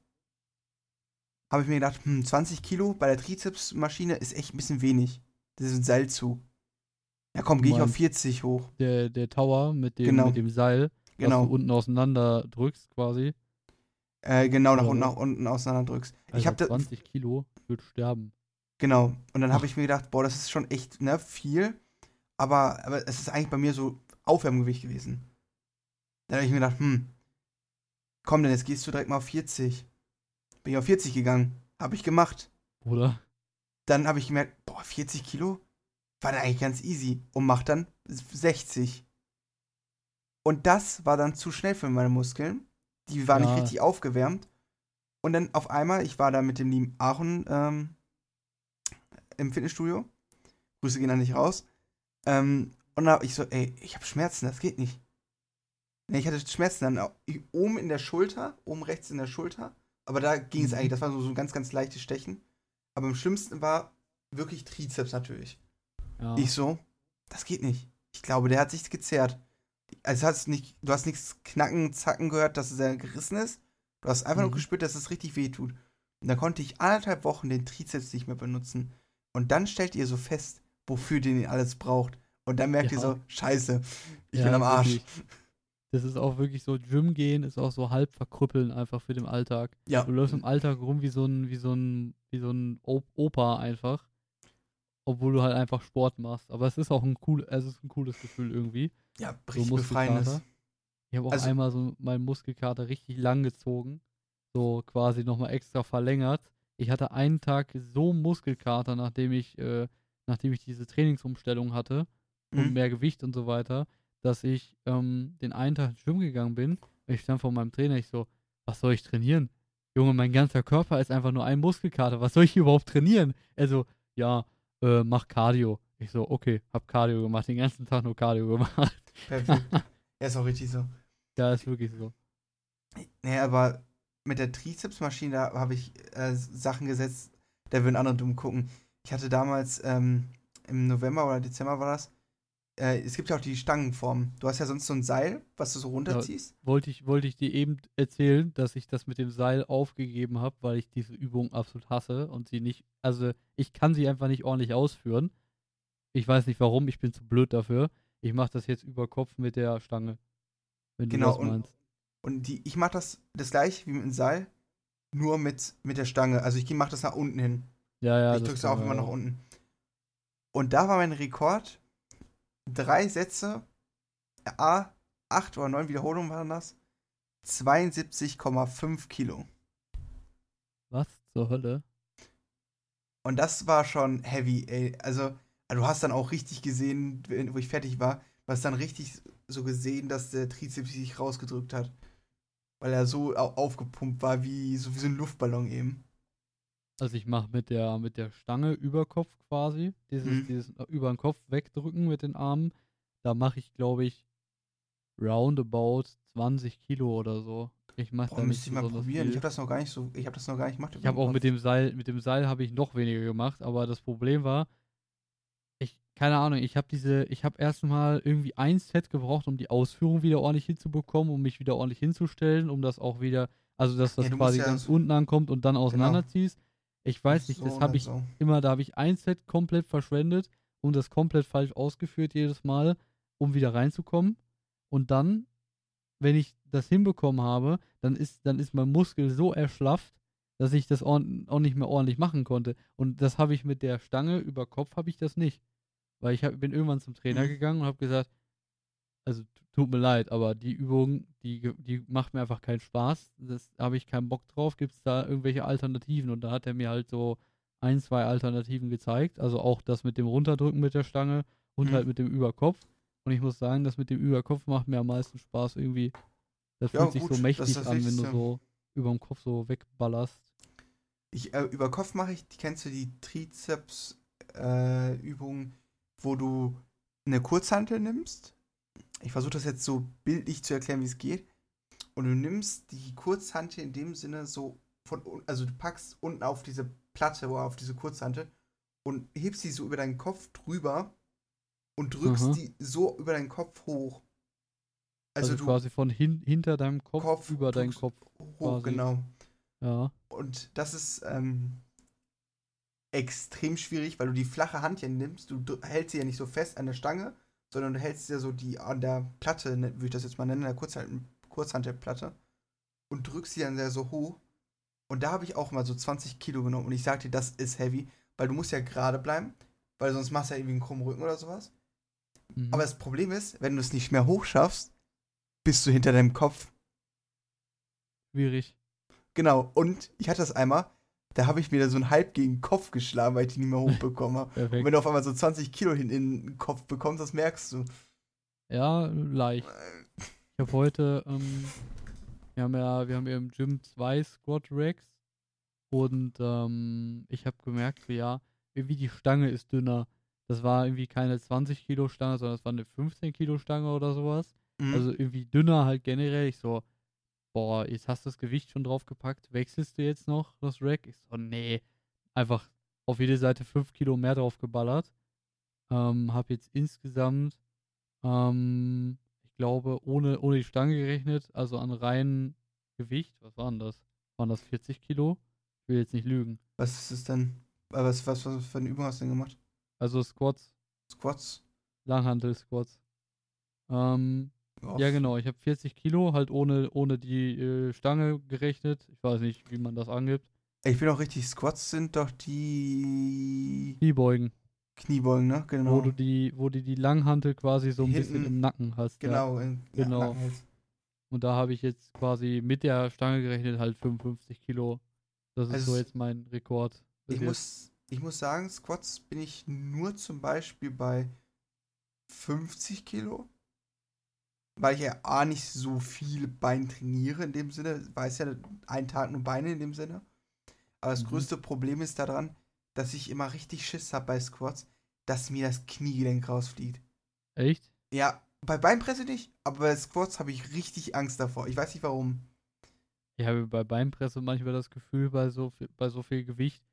habe ich mir gedacht, hm, zwanzig Kilo bei der Trizepsmaschine ist echt ein bisschen wenig. Das ist ein Seilzug. Ja komm, gehe ich auf vierzig hoch. Der, der Tower mit dem, genau. mit dem Seil, genau. was du unten auseinander drückst quasi. Äh, genau, nach unten, nach unten auseinander drückst. Also ich hab zwanzig Kilo, ich würde sterben. Genau. Und dann habe ich mir gedacht, boah, das ist schon echt ne, viel. Aber, aber es ist eigentlich bei mir so Aufwärmgewicht gewesen. Dann habe ich mir gedacht, hm, komm denn, jetzt gehst du direkt mal auf vierzig. Bin ich auf vierzig gegangen. Habe ich gemacht. Oder? Dann habe ich gemerkt, boah, vierzig Kilo? War dann eigentlich ganz easy. Und mach dann sechzig. Und das war dann zu schnell für meine Muskeln. Die waren ja. nicht richtig aufgewärmt. Und dann auf einmal, ich war da mit dem lieben Aaron ähm, im Fitnessstudio. Grüße gehen da nicht raus. Ähm, und dann habe ich so, ey, ich habe Schmerzen, das geht nicht. Nee, ich hatte Schmerzen dann oben in der Schulter, oben rechts in der Schulter. Aber da ging es mhm. eigentlich, das war so, so ein ganz, ganz leichtes Stechen. Aber am schlimmsten war wirklich Trizeps natürlich. Ja. Ich so, das geht nicht. Ich glaube, der hat sich gezerrt. Also hast nicht, du hast nichts knacken, zacken gehört, dass er gerissen ist. Du hast einfach mhm. nur gespürt, dass es richtig weh tut. Und da konnte ich anderthalb Wochen den Trizeps nicht mehr benutzen. Und dann stellt ihr so fest, wofür den ihr alles braucht. Und dann merkt ja. ihr so, scheiße, ich ja, bin am Arsch. Wirklich. Das ist auch wirklich so, Gym gehen ist auch so halb verkrüppeln einfach für den Alltag. Ja. Du läufst im Alltag rum wie so ein, wie so ein, wie so ein Opa einfach. Obwohl du halt einfach Sport machst. Aber es ist auch ein, cool, also es ist ein cooles Gefühl irgendwie. Ja, richtig so befreiendes. Ich habe auch also, einmal so meinen Muskelkater richtig lang gezogen. So quasi nochmal extra verlängert. Ich hatte einen Tag so Muskelkater, nachdem ich, äh, nachdem ich diese Trainingsumstellung hatte und mehr Gewicht und so weiter, dass ich ähm, den einen Tag ins Gym gegangen bin. Ich stand vor meinem Trainer, ich so, was soll ich trainieren? Junge, mein ganzer Körper ist einfach nur ein Muskelkater. Was soll ich überhaupt trainieren? Also, ja, äh, mach Cardio. Ich so, okay, hab Cardio gemacht, den ganzen Tag nur Cardio gemacht. Perfekt. Er ist auch richtig so. Ja, ist wirklich so. Naja, aber mit der Trizepsmaschine, da habe ich äh, Sachen gesetzt, da würden andere dumm gucken. Ich hatte damals, ähm, im November oder Dezember war das, äh, es gibt ja auch die Stangenform. Du hast ja sonst so ein Seil, was du so runterziehst. Ja, wollte ich, wollte ich dir eben erzählen, dass ich das mit dem Seil aufgegeben habe, weil ich diese Übung absolut hasse und sie nicht, also ich kann sie einfach nicht ordentlich ausführen. Ich weiß nicht warum, ich bin zu blöd dafür. Ich mache das jetzt über Kopf mit der Stange. Wenn du das meinst. Genau, und, und die, ich mache das, das gleiche wie mit dem Seil, nur mit, mit der Stange. Also ich mache das nach unten hin. Ja, ja. Ich drücke es auch immer nach unten. Und da war mein Rekord, drei Sätze, a acht oder neun Wiederholungen waren das, zweiundsiebzig Komma fünf Kilo. Was zur Hölle? Und das war schon heavy, ey. Also... Also du hast dann auch richtig gesehen, wo ich fertig war, du hast dann richtig so gesehen, dass der Trizeps sich rausgedrückt hat. Weil er so aufgepumpt war, wie so, wie so ein Luftballon eben. Also ich mache mit der, mit der Stange über Kopf quasi, dieses, mhm. dieses über den Kopf wegdrücken mit den Armen. Da mache ich, glaube ich, roundabout zwanzig Kilo oder so. Ich mach Boah, müsste ich mal probieren. Viel. Ich habe das noch gar nicht so, ich habe das noch gar nicht gemacht. Ich habe auch mit dem Seil, mit dem Seil habe ich noch weniger gemacht, aber das Problem war, keine Ahnung, ich habe diese, ich habe erstmal irgendwie ein Set gebraucht, um die Ausführung wieder ordentlich hinzubekommen, um mich wieder ordentlich hinzustellen, um das auch wieder, also dass das ja, quasi ja ganz so unten ankommt und dann auseinanderziehst. Genau. Ich weiß nicht, so das habe ich so. immer, da habe ich ein Set komplett verschwendet und das komplett falsch ausgeführt jedes Mal, um wieder reinzukommen. Und dann wenn ich das hinbekommen habe, dann ist, dann ist mein Muskel so erschlafft, dass ich das auch nicht mehr ordentlich machen konnte. Und das habe ich mit der Stange über Kopf, habe ich das nicht. Weil ich hab, bin irgendwann zum Trainer gegangen und habe gesagt, also tut mir leid, aber die Übung, die, die macht mir einfach keinen Spaß. Das habe ich keinen Bock drauf. Gibt es da irgendwelche Alternativen? Und da hat er mir halt so ein, zwei Alternativen gezeigt. Also auch das mit dem Runterdrücken mit der Stange und mhm. halt mit dem Überkopf. Und ich muss sagen, das mit dem Überkopf macht mir am meisten Spaß irgendwie. Das ja, fühlt sich gut, so mächtig das das an, wenn du so über dem Kopf so wegballerst. Ich, äh, über Kopf mache ich, kennst du die Trizeps-Übung, äh, wo du eine Kurzhantel nimmst? Ich versuche das jetzt so bildlich zu erklären, wie es geht. Und du nimmst die Kurzhantel in dem Sinne so von, also du packst unten auf diese Platte oder auf diese Kurzhantel und hebst die so über deinen Kopf drüber und drückst mhm. die so über deinen Kopf hoch. Also, also du quasi von hin, hinter deinem Kopf, Kopf über deinen Kopf. Hoch, quasi. Genau. Ja. Und das ist ähm, extrem schwierig, weil du die flache Hand ja nimmst, du hältst sie ja nicht so fest an der Stange, sondern du hältst ja so die an der Platte, würde ich das jetzt mal nennen, an der Kurzhand, Kurzhantelplatte und drückst sie dann ja so hoch. Und da habe ich auch mal so zwanzig Kilo genommen und ich sag dir, das ist heavy, weil du musst ja gerade bleiben, weil sonst machst du ja irgendwie einen krummen Rücken oder sowas. Mhm. Aber das Problem ist, wenn du es nicht mehr hoch schaffst, bist du hinter deinem Kopf. Schwierig. Genau, und ich hatte das einmal, da habe ich mir da so einen halb gegen den Kopf geschlagen, weil ich die nicht mehr hochbekommen habe. Und wenn du auf einmal so zwanzig Kilo hin in den Kopf bekommst, das merkst du. Ja, leicht. Ich habe heute, ähm, wir haben ja, wir haben ja im Gym zwei Squat Racks und ähm, ich habe gemerkt, ja, irgendwie die Stange ist dünner. Das war irgendwie keine zwanzig Kilo Stange, sondern das war eine fünfzehn Kilo Stange oder sowas. Mhm. Also irgendwie dünner halt generell. Ich so, boah, jetzt hast du das Gewicht schon draufgepackt, wechselst du jetzt noch das Rack? Ich so, nee, einfach auf jede Seite fünf Kilo mehr draufgeballert. Ähm, hab jetzt insgesamt, ähm, ich glaube, ohne, ohne die Stange gerechnet, also an reinem Gewicht, was waren das? Waren das vierzig Kilo? Ich will jetzt nicht lügen. Was ist es denn? Was, was, was für eine Übung hast du denn gemacht? Also Squats. Squats? Langhantel-Squats. Ähm, Off. Ja, genau. Ich habe vierzig Kilo, halt ohne, ohne die äh, Stange gerechnet. Ich weiß nicht, wie man das angibt. Ich bin auch richtig, Squats sind doch die... Kniebeugen. Kniebeugen, ne? Genau. Wo du die, wo du die Langhantel quasi so ein hinten, bisschen im Nacken hast. Genau. Ja. In, genau. Ja, und da habe ich jetzt quasi mit der Stange gerechnet halt fünfundfünfzig Kilo. Das ist also so jetzt mein Rekord. Ich muss, ich muss sagen, Squats bin ich nur zum Beispiel bei fünfzig Kilo. Weil ich ja A, nicht so viel Bein trainiere in dem Sinne, weil es ja einen Tag nur Beine in dem Sinne. Aber das mhm. größte Problem ist daran, dass ich immer richtig Schiss habe bei Squats, dass mir das Kniegelenk rausfliegt. Echt? Ja, bei Beinpresse nicht, aber bei Squats habe ich richtig Angst davor. Ich weiß nicht warum. Ich habe bei Beinpresse manchmal das Gefühl, bei so viel, bei so viel Gewicht,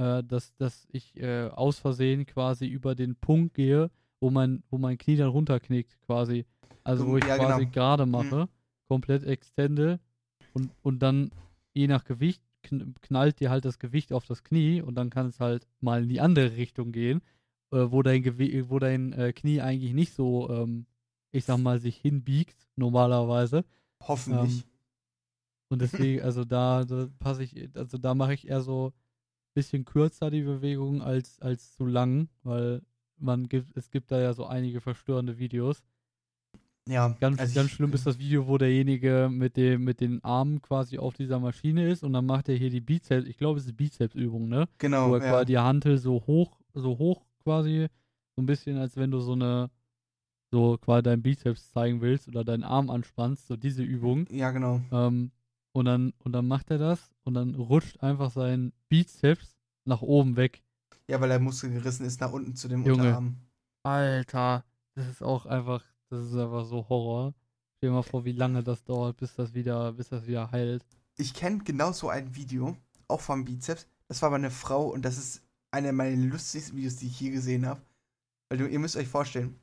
äh, dass, dass ich äh, aus Versehen quasi über den Punkt gehe, wo mein, wo mein Knie dann runterknickt quasi. Also wo ich ja, quasi genau. gerade mache, mhm. komplett extende und, und dann je nach Gewicht knallt dir halt das Gewicht auf das Knie und dann kann es halt mal in die andere Richtung gehen, äh, wo dein, Gewi- wo dein äh, Knie eigentlich nicht so, ähm, ich sag mal, sich hinbiegt normalerweise. Hoffentlich. Ähm, und deswegen, also da, da passe ich, also da mache ich eher so ein bisschen kürzer die Bewegung als, als zu lang, weil man gibt, es gibt da ja so einige verstörende Videos. Ja, ganz, also ganz ich, schlimm ist das Video, wo derjenige mit dem mit den Armen quasi auf dieser Maschine ist und dann macht er hier die Bizeps, ich glaube es ist Bizepsübung, ne? Genau. Wo er ja. quasi die Hantel so hoch, so hoch quasi, so ein bisschen als wenn du so eine, so quasi deinen Bizeps zeigen willst oder deinen Arm anspannst, so diese Übung. Ja, genau. Ähm, und dann und dann macht er das und dann rutscht einfach sein Bizeps nach oben weg. Ja, weil der Muskel gerissen ist nach unten zu dem Junge, Unterarm. Alter, das ist auch einfach. Das ist einfach so Horror. Stell dir mal vor, wie lange das dauert, bis das wieder, bis das wieder heilt. Ich kenne genau so ein Video, auch vom Bizeps. Das war aber eine Frau und das ist einer meiner lustigsten Videos, die ich je gesehen habe. Weil ihr müsst euch vorstellen,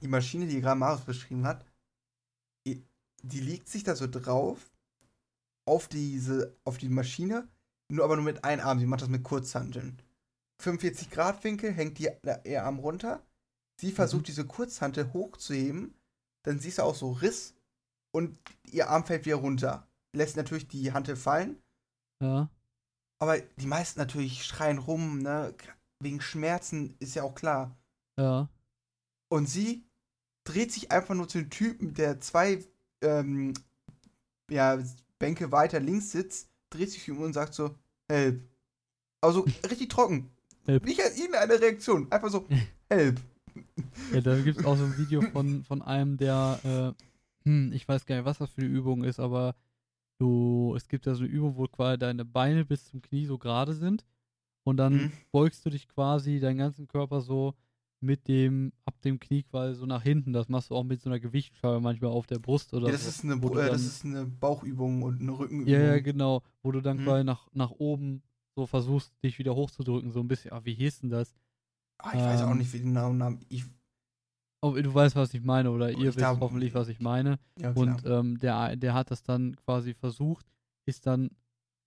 die Maschine, die gerade Marius beschrieben hat, die legt sich da so drauf auf diese, auf die Maschine, nur aber nur mit einem Arm. Sie macht das mit Kurzhanteln. fünfundvierzig Grad Winkel, hängt die, ihr Arm runter. Sie versucht, mhm. diese Kurzhantel hochzuheben, dann siehst du auch so Riss und ihr Arm fällt wieder runter. Lässt natürlich die Hantel fallen. Ja. Aber die meisten natürlich schreien rum, ne? Wegen Schmerzen, ist ja auch klar. Ja. Und sie dreht sich einfach nur zu dem Typen, der zwei ähm, ja, Bänke weiter links sitzt, dreht sich um und sagt so, help. Also richtig trocken. Help. Nicht an ihnen eine Reaktion, einfach so, help. Ja, da gibt es auch so ein Video von, von einem, der, äh, hm, ich weiß gar nicht, was das für eine Übung ist, aber du, es gibt ja so eine Übung, wo quasi deine Beine bis zum Knie so gerade sind und dann mhm. beugst du dich quasi deinen ganzen Körper so mit dem, ab dem Knie quasi so nach hinten. Das machst du auch mit so einer Gewichtsscheibe manchmal auf der Brust oder ja, das so. Ist eine, äh, dann, das ist eine Bauchübung und eine Rückenübung. Ja, ja, genau. Wo du dann mhm. quasi nach, nach oben so versuchst, dich wieder hochzudrücken, so ein bisschen. Ah, wie hieß denn das? Ah, ich ähm, weiß auch nicht, wie den Namen haben. Ich, oh, du weißt, was ich meine, oder ihr wisst glaub, hoffentlich, was ich meine. Ja, und ähm, der, der hat das dann quasi versucht, ist dann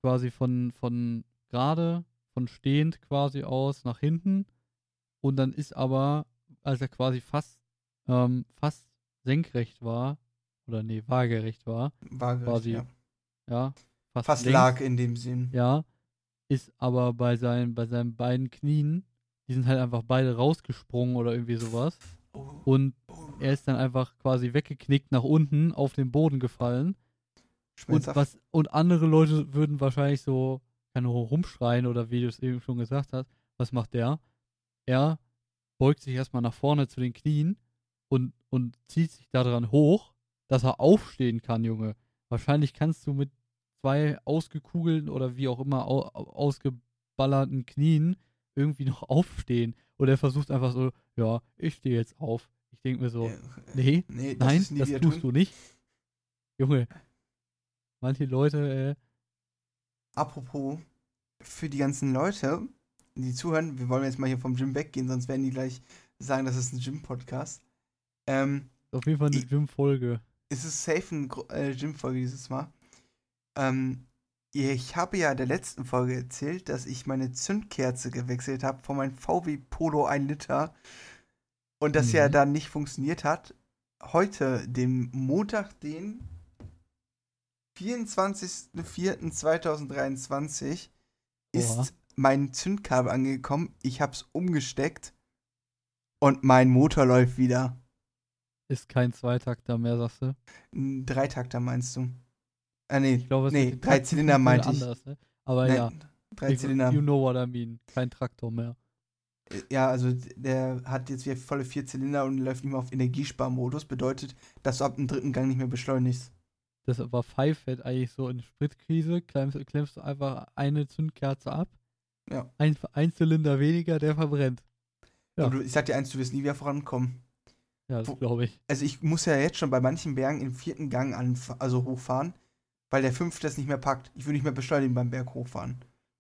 quasi von, von gerade, von stehend quasi aus nach hinten. Und dann ist aber, als er quasi fast ähm, fast senkrecht war, oder nee, waagerecht war. Waagerecht, quasi, ja. ja. Fast, fast links, lag in dem Sinn. Ja, ist aber bei seinen, bei seinen beiden Knien, die sind halt einfach beide rausgesprungen oder irgendwie sowas. Und er ist dann einfach quasi weggeknickt nach unten, auf den Boden gefallen. Und, was, und andere Leute würden wahrscheinlich so, kann nur rumschreien oder wie du es eben schon gesagt hast, was macht der? Er beugt sich erstmal nach vorne zu den Knien und, und zieht sich daran hoch, dass er aufstehen kann, Junge. Wahrscheinlich kannst du mit zwei ausgekugelten oder wie auch immer au, ausgeballerten Knien irgendwie noch aufstehen. Und er versucht einfach so, ja, ich stehe jetzt auf. Ich denke mir so, äh, nee, nee, das nein, das tust tun. du nicht. Junge, manche Leute, äh... Apropos, für die ganzen Leute, die zuhören, wir wollen jetzt mal hier vom Gym weggehen, sonst werden die gleich sagen, das ist ein Gym-Podcast. Ähm, Auf jeden Fall eine ich, Gym-Folge. Es ist safe eine äh, Gym-Folge dieses Mal. Ähm, ich habe ja in der letzten Folge erzählt, dass ich meine Zündkerze gewechselt habe von meinem V W Polo ein Liter und das mhm. ja dann nicht funktioniert hat. Heute, dem Montag, den vierundzwanzigsten vierten zweitausenddreiundzwanzig, ist Oha. mein Zündkabel angekommen, ich hab's umgesteckt und mein Motor läuft wieder. Ist kein Zweitakter mehr, sagst du? Ein Dreitakter meinst du? Ah, nee, ich glaube, nee, drei Zylinder meinte ich. Anders, ne? Aber Nein, ja, drei Zylinder. You know what I mean, kein Traktor mehr. Ja, also der hat jetzt wieder volle vier Zylinder und läuft nicht mehr auf Energiesparmodus, bedeutet, dass du ab dem dritten Gang nicht mehr beschleunigst. Das war Five-Fett eigentlich so in Spritkrise, klemmst, klemmst du einfach eine Zündkerze ab. Ja. Ein, ein Zylinder weniger, der verbrennt. Ja. Du, ich sag dir eins, du wirst nie wieder vorankommen. Ja, das glaube ich. Also ich muss ja jetzt schon bei manchen Bergen im vierten Gang anf- also hochfahren, weil der fünfte es nicht mehr packt. Ich will nicht mehr beschleunigen beim Berg hochfahren.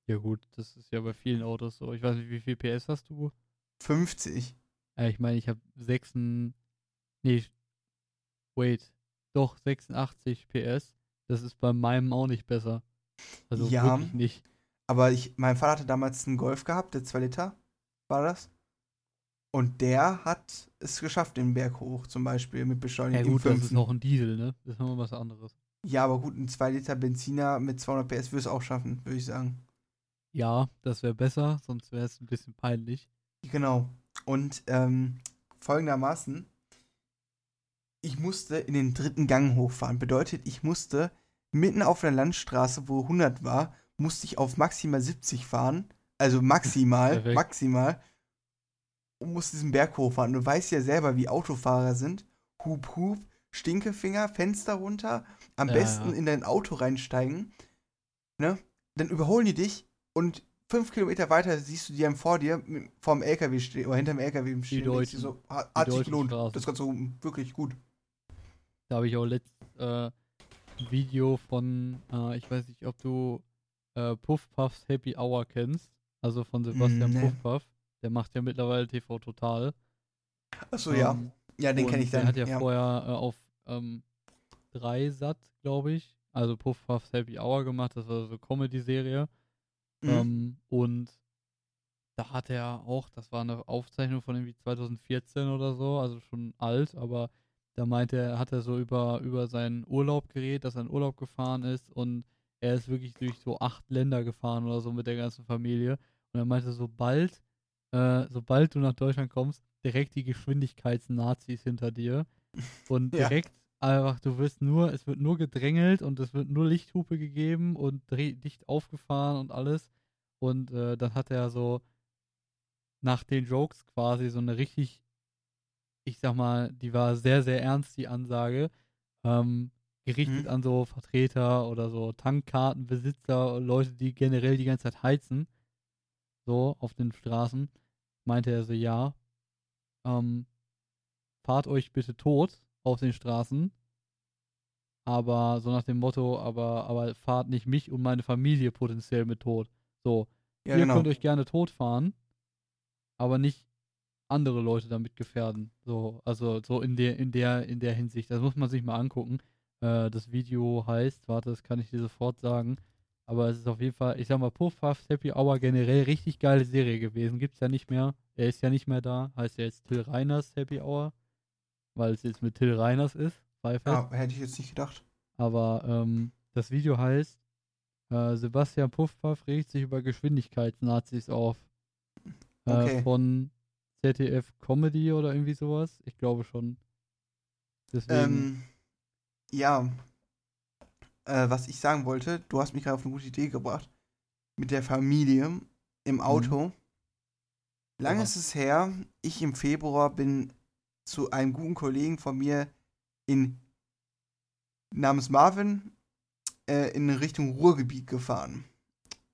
Ja gut, das ist ja bei vielen Autos so. Ich weiß nicht, wie viel P S hast du? fünfzig. Ja, ich meine, ich habe sechs... Nee, wait. Doch, sechsundachtzig P S. Das ist bei meinem auch nicht besser. Also ja. Wirklich nicht. Aber ich, mein Vater hatte damals einen Golf gehabt, der zwei Liter war das. Und der hat es geschafft, den Berg hoch zum Beispiel mit Beschleunigung. Ja gut, das ist noch ein Diesel, ne? Das ist nochmal was anderes. Ja, aber gut, ein zwei Liter Benziner mit zweihundert P S würde es auch schaffen, würde ich sagen. Ja, das wäre besser, sonst wäre es ein bisschen peinlich. Genau. Und ähm, folgendermaßen, ich musste in den dritten Gang hochfahren. Bedeutet, ich musste mitten auf einer Landstraße, wo hundert war, musste ich auf maximal siebzig fahren, also maximal, Perfekt. maximal, und musste diesen Berg hochfahren. Du weißt ja selber, wie Autofahrer sind. Hup, hup, Stinkefinger, Fenster runter, am ja, besten ja. in dein Auto reinsteigen, ne? Dann überholen die dich und fünf Kilometer weiter siehst du die dann vor dir, vor dem L K W stehen, oder hinterm L K W stehen. Die Deutschen, so, hat, die hat sich gelohnt. Straßen. Das Ganze wirklich gut. Da habe ich auch letztes äh, Video von, äh, ich weiß nicht, ob du Uh, Pufpaffs Happy Hour kennst, also von Sebastian nee. Pufpaff, der macht ja mittlerweile T V Total. Achso, um, ja. Ja, den kenne ich dann. Der hat ja, ja. vorher äh, auf ähm, drei Sat, glaube ich, also Pufpaffs Happy Hour gemacht, das war so eine Comedy-Serie. Mhm. Ähm, und da hat er auch, das war eine Aufzeichnung von irgendwie zwanzig vierzehn oder so, also schon alt, aber Da meinte er, hat er so über, über seinen Urlaub geredet, dass er in Urlaub gefahren ist und er ist wirklich durch so acht Länder gefahren oder so mit der ganzen Familie. Und er meinte, sobald, äh, sobald du nach Deutschland kommst, direkt die Geschwindigkeitsnazis hinter dir und direkt ja. einfach, du wirst nur, es wird nur gedrängelt und es wird nur Lichthupe gegeben und dicht aufgefahren und alles. Und äh, dann hat er so nach den Jokes quasi so eine richtig, ich sag mal, die war sehr, sehr ernst, die Ansage, ähm, gerichtet mhm. an so Vertreter oder so Tankkartenbesitzer, Leute, die generell die ganze Zeit heizen, so auf den Straßen, meinte er so, ja, ähm, fahrt euch bitte tot auf den Straßen, aber so nach dem Motto, aber, aber fahrt nicht mich und meine Familie potenziell mit tot. So, ja, ihr genau. könnt euch gerne tot fahren, aber nicht andere Leute damit gefährden. So, also so in der, in der, in der Hinsicht. Das muss man sich mal angucken. Äh, das Video heißt, warte, das kann ich dir sofort sagen. Aber es ist auf jeden Fall, ich sag mal, Pufpaffs Happy Hour generell richtig geile Serie gewesen. Gibt's ja nicht mehr. Er ist ja nicht mehr da. Heißt ja jetzt Till Reiners Happy Hour. Weil es jetzt mit Till Reiners ist. Ja, hätte ich jetzt nicht gedacht. Aber ähm, das Video heißt, äh, Sebastian Pufpaff regt sich über Geschwindigkeitsnazis auf. Äh, okay. Von Z D F Comedy oder irgendwie sowas. Ich glaube schon. Deswegen. Ähm, ja. Äh, was ich sagen wollte, du hast mich gerade auf eine gute Idee gebracht. Mit der Familie im Auto. Mhm. Lange ja. ist es her, ich im Februar bin zu einem guten Kollegen von mir in namens Marvin äh, in Richtung Ruhrgebiet gefahren.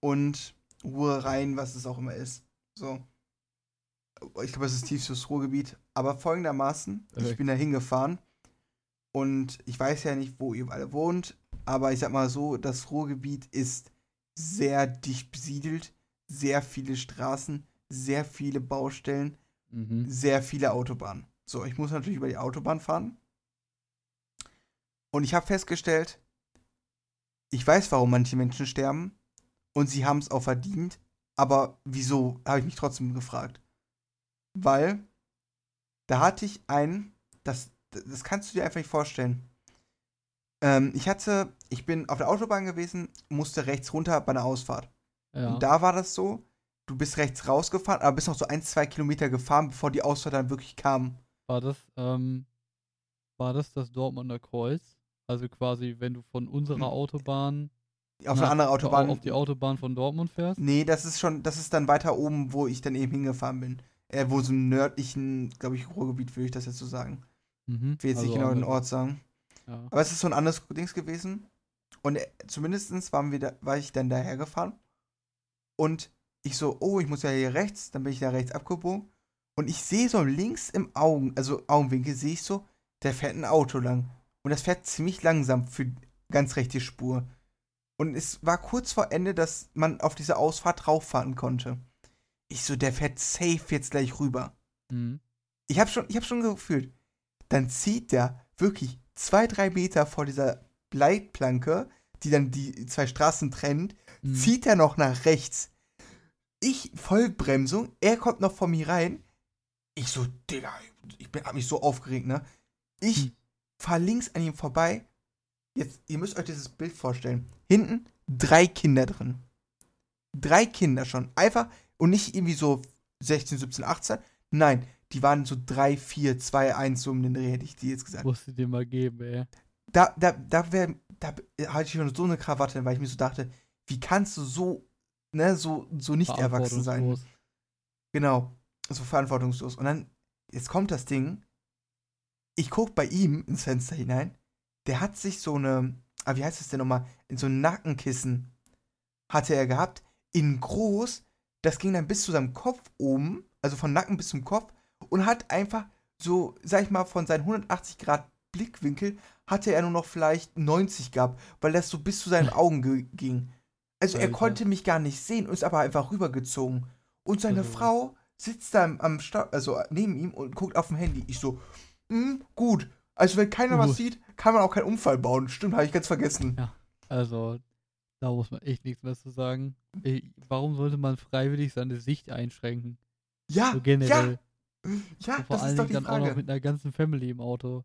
Und Ruhr-Rhein, was es auch immer ist. So. Ich glaube, es ist tiefstes Ruhrgebiet. Aber folgendermaßen, okay. ich bin da hingefahren und ich weiß ja nicht, wo ihr alle wohnt, aber ich sag mal so, das Ruhrgebiet ist sehr dicht besiedelt, sehr viele Straßen, sehr viele Baustellen, mhm. sehr viele Autobahnen. So, ich muss natürlich über die Autobahn fahren und ich habe festgestellt, ich weiß, warum manche Menschen sterben und sie haben es auch verdient, aber wieso, habe ich mich trotzdem gefragt. Weil da hatte ich einen, das, das kannst du dir einfach nicht vorstellen. Ähm, ich hatte, ich bin auf der Autobahn gewesen, musste rechts runter bei einer Ausfahrt. Ja. Und da war das so, du bist rechts rausgefahren, aber bist noch so ein, zwei Kilometer gefahren, bevor die Ausfahrt dann wirklich kam. War das, ähm, war das das Dortmunder Kreuz? Also quasi, wenn du von unserer Autobahn auf eine andere Autobahn auf die Autobahn von Dortmund fährst? Nee, das ist schon, das ist dann weiter oben, wo ich dann eben hingefahren bin. Äh, wo so im nördlichen, glaube ich, Ruhrgebiet, würde ich das jetzt so sagen. Mhm. Ich will jetzt also nicht genau den Ort sagen. Ja. Aber es ist so ein anderes Dings gewesen. Und äh, zumindest waren wir da, war ich dann daher gefahren. Und ich so, oh, ich muss ja hier rechts. Dann bin ich da rechts abgebogen. Und ich sehe so links im Augen, also Augenwinkel, sehe ich so, da fährt ein Auto lang. Und das fährt ziemlich langsam für ganz rechte Spur. Und es war kurz vor Ende, dass man auf diese Ausfahrt drauffahren konnte. Ich so, der fährt safe jetzt gleich rüber. Mhm. Ich hab schon, ich hab schon gefühlt. Dann zieht der wirklich zwei, drei Meter vor dieser Leitplanke, die dann die zwei Straßen trennt, mhm. zieht er noch nach rechts. Ich, Vollbremsung, er kommt noch vor mir rein. Ich so, Digga, ich bin, hab mich so aufgeregt, ne? Ich mhm. fahr links an ihm vorbei. Jetzt, ihr müsst euch dieses Bild vorstellen. Hinten drei Kinder drin. Drei Kinder schon. Einfach. Und nicht irgendwie so sechzehn, siebzehn, achtzehn. Nein, die waren so drei, vier, zwei, eins, so um den Dreh, hätte ich die jetzt gesagt. Musst du dir mal geben, ey. Da, da, da, wär, da hatte ich schon so eine Krawatte, weil ich mir so dachte, wie kannst du so, ne, so, so nicht erwachsen sein? Genau, so verantwortungslos. Und dann, jetzt kommt das Ding, ich gucke bei ihm ins Fenster hinein, der hat sich so eine, ah, wie heißt das denn nochmal, in so ein Nackenkissen hatte er gehabt, in groß. Das ging dann bis zu seinem Kopf oben, also von Nacken bis zum Kopf und hat einfach so, sag ich mal, von seinen hundertachtzig Grad Blickwinkel hatte er nur noch vielleicht neunzig gehabt, weil das so bis zu seinen Augen ge- ging. Also er konnte mich gar nicht sehen und ist aber einfach rübergezogen. Und seine also, Frau sitzt da am Sta- also neben ihm und guckt auf dem Handy. Ich so, hm, gut, also wenn keiner was sieht, kann man auch keinen Unfall bauen. Stimmt, habe ich ganz vergessen. Ja, also... Da muss man echt nichts mehr zu sagen. Ich, warum sollte man freiwillig seine Sicht einschränken? Ja, so generell. Ja, ja so vor das allen ist doch die Dingen dann Frage. Auch noch mit einer ganzen Family im Auto.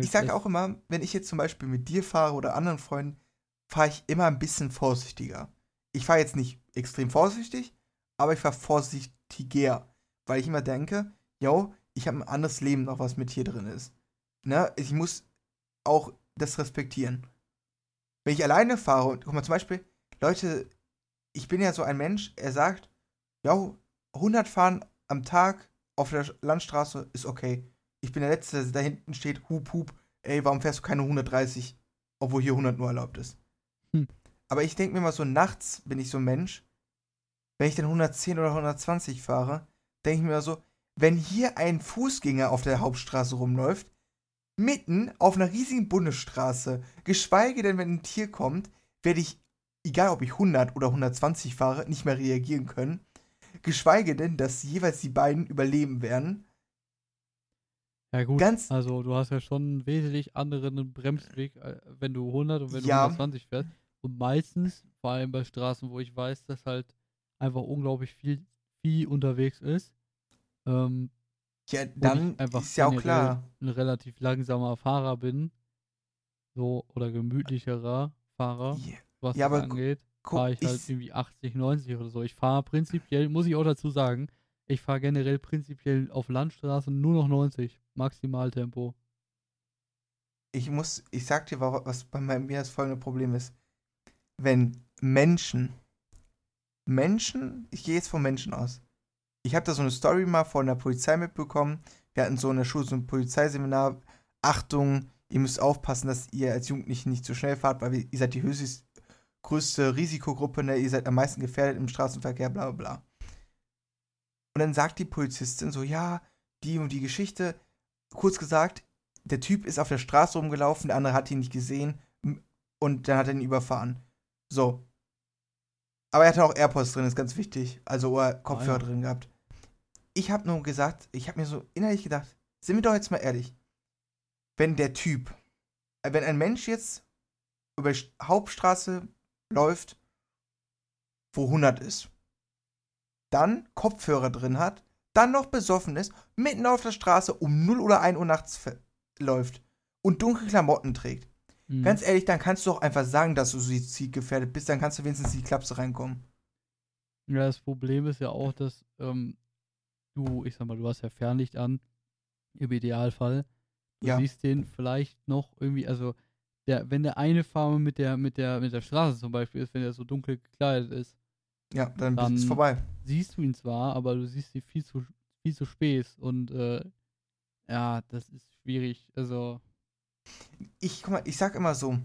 Ich sage auch immer, wenn ich jetzt zum Beispiel mit dir fahre oder anderen Freunden, fahre ich immer ein bisschen vorsichtiger. Ich fahre jetzt nicht extrem vorsichtig, aber ich fahre vorsichtiger, weil ich immer denke, yo, ich habe ein anderes Leben noch, was mit hier drin ist. Ne? Ich muss auch das respektieren. Wenn ich alleine fahre, und guck mal zum Beispiel, Leute, ich bin ja so ein Mensch, er sagt, yo, hundert fahren am Tag auf der Landstraße ist okay. Ich bin der Letzte, der da hinten steht, hup, hup, ey, warum fährst du keine hundertdreißig, obwohl hier hundert nur erlaubt ist. Hm. Aber ich denke mir mal so, nachts bin ich so ein Mensch, wenn ich dann hundertzehn oder hundertzwanzig fahre, denke ich mir mal so, wenn hier ein Fußgänger auf der Hauptstraße rumläuft, mitten auf einer riesigen Bundesstraße, geschweige denn, wenn ein Tier kommt, werde ich, egal ob ich hundert oder hundertzwanzig fahre, nicht mehr reagieren können, geschweige denn, dass jeweils die beiden überleben werden. Ja gut, ganz also du hast ja schon einen wesentlich anderen Bremsweg, wenn du hundert und wenn ja. du hundertzwanzig fährst. Und meistens, vor allem bei Straßen, wo ich weiß, dass halt einfach unglaublich viel Vieh unterwegs ist. Ähm, ja, dann einfach ist ja auch klar. Ein relativ langsamer Fahrer bin, so, oder gemütlicherer Fahrer, yeah. was ja, das angeht, fahre ich halt ich irgendwie achtzig, neunzig oder so. Ich fahre prinzipiell, muss ich auch dazu sagen, ich fahre generell prinzipiell auf Landstraßen nur noch neunzig, Maximaltempo. Ich muss, ich sag dir, was bei mir das folgende Problem ist. Wenn Menschen, Menschen, ich gehe jetzt von Menschen aus, ich habe da so eine Story mal von der Polizei mitbekommen, wir hatten so in der Schule so ein Polizeiseminar, Achtung, ihr müsst aufpassen, dass ihr als Jugendliche nicht zu schnell fahrt, weil ihr seid die höchst größte Risikogruppe, ne? Ihr seid am meisten gefährdet im Straßenverkehr, bla bla bla. Und dann sagt die Polizistin so, ja, die und die Geschichte, kurz gesagt, der Typ ist auf der Straße rumgelaufen, der andere hat ihn nicht gesehen und dann hat er ihn überfahren. So. Aber er hatte auch AirPods drin, ist ganz wichtig, also Kopfhörer oh, ja. drin gehabt. Ich habe nur gesagt, ich habe mir so innerlich gedacht, sind wir doch jetzt mal ehrlich, wenn der Typ, wenn ein Mensch jetzt über die Hauptstraße läuft, wo hundert ist, dann Kopfhörer drin hat, dann noch besoffen ist, mitten auf der Straße um null oder ein Uhr nachts f- läuft und dunkle Klamotten trägt. Mhm. Ganz ehrlich, dann kannst du auch einfach sagen, dass du suizidgefährdet bist, dann kannst du wenigstens in die Klapse reinkommen. Ja, das Problem ist ja auch, dass ähm, du, ich sag mal, du hast ja Fernlicht an, im Idealfall. Du ja. siehst den vielleicht noch irgendwie, also der, wenn der eine Farbe mit der, mit der, mit der Straße zum Beispiel ist, wenn der so dunkel gekleidet ist, ja, dann, dann ist es vorbei. Siehst du ihn zwar, aber du siehst ihn viel zu viel zu spät und äh, ja, das ist schwierig. Also ich guck mal, ich sag immer so,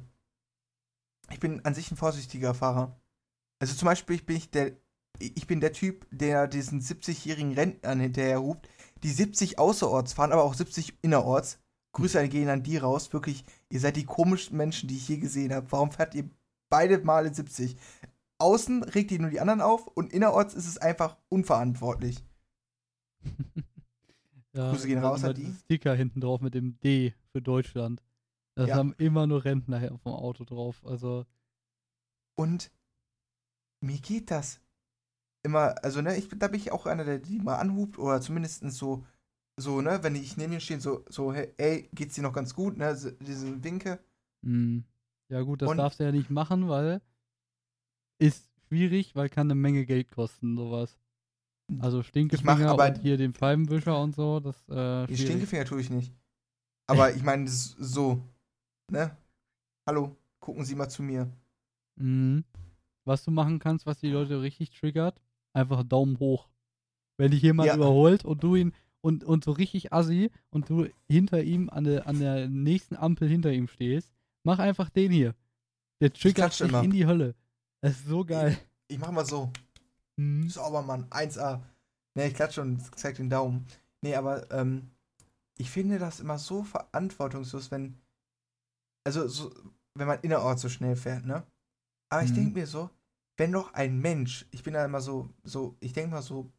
ich bin an sich ein vorsichtiger Fahrer. Also zum Beispiel ich bin ich der, ich bin der Typ, der diesen siebzigjährigen Rentnern hinterher ruft, die siebzig außerorts fahren, aber auch siebzig innerorts. Grüße gehen an die raus, wirklich. Ihr seid die komischsten Menschen, die ich je gesehen habe. Warum fährt ihr beide Male siebzig? Außen regt ihr nur die anderen auf und innerorts ist es einfach unverantwortlich. Ja, Grüße gehen raus an die. Sticker hinten drauf mit dem D für Deutschland. Das ja. haben immer nur Rentner vom Auto drauf. Also. Und mir geht das immer, also ne, ich, da bin ich auch einer, der die mal anhupt oder zumindest so, so ne, wenn ich neben mir stehe, so, so hey, ey, geht's dir noch ganz gut, ne, so, diese Winke. Mhm. Ja gut, das und, darfst du ja nicht machen, weil ist schwierig, weil kann eine Menge Geld kosten, sowas. Also Stinkefinger aber, und hier den Pfeibenwischer und so, das äh, die Stinkefinger tue ich nicht. Aber ich meine, das ist so, ne? Hallo, gucken Sie mal zu mir. Mhm. Was du machen kannst, was die Leute richtig triggert, einfach Daumen hoch. Wenn dich jemand ja. überholt und du ihn und, und so richtig assi und du hinter ihm an der, an der nächsten Ampel hinter ihm stehst, mach einfach den hier. Der triggert dich in die Hölle. Das ist so geil. Ich, ich mach mal so. Mhm. Sauber, Mann. eins A. Ne, ich klatsche und zeig den Daumen. Ne, aber ähm, ich finde das immer so verantwortungslos, wenn also so, wenn man innerorts so schnell fährt, ne? Aber mhm. ich denke mir so, wenn doch ein Mensch, ich bin da immer so, so ich denke mal so,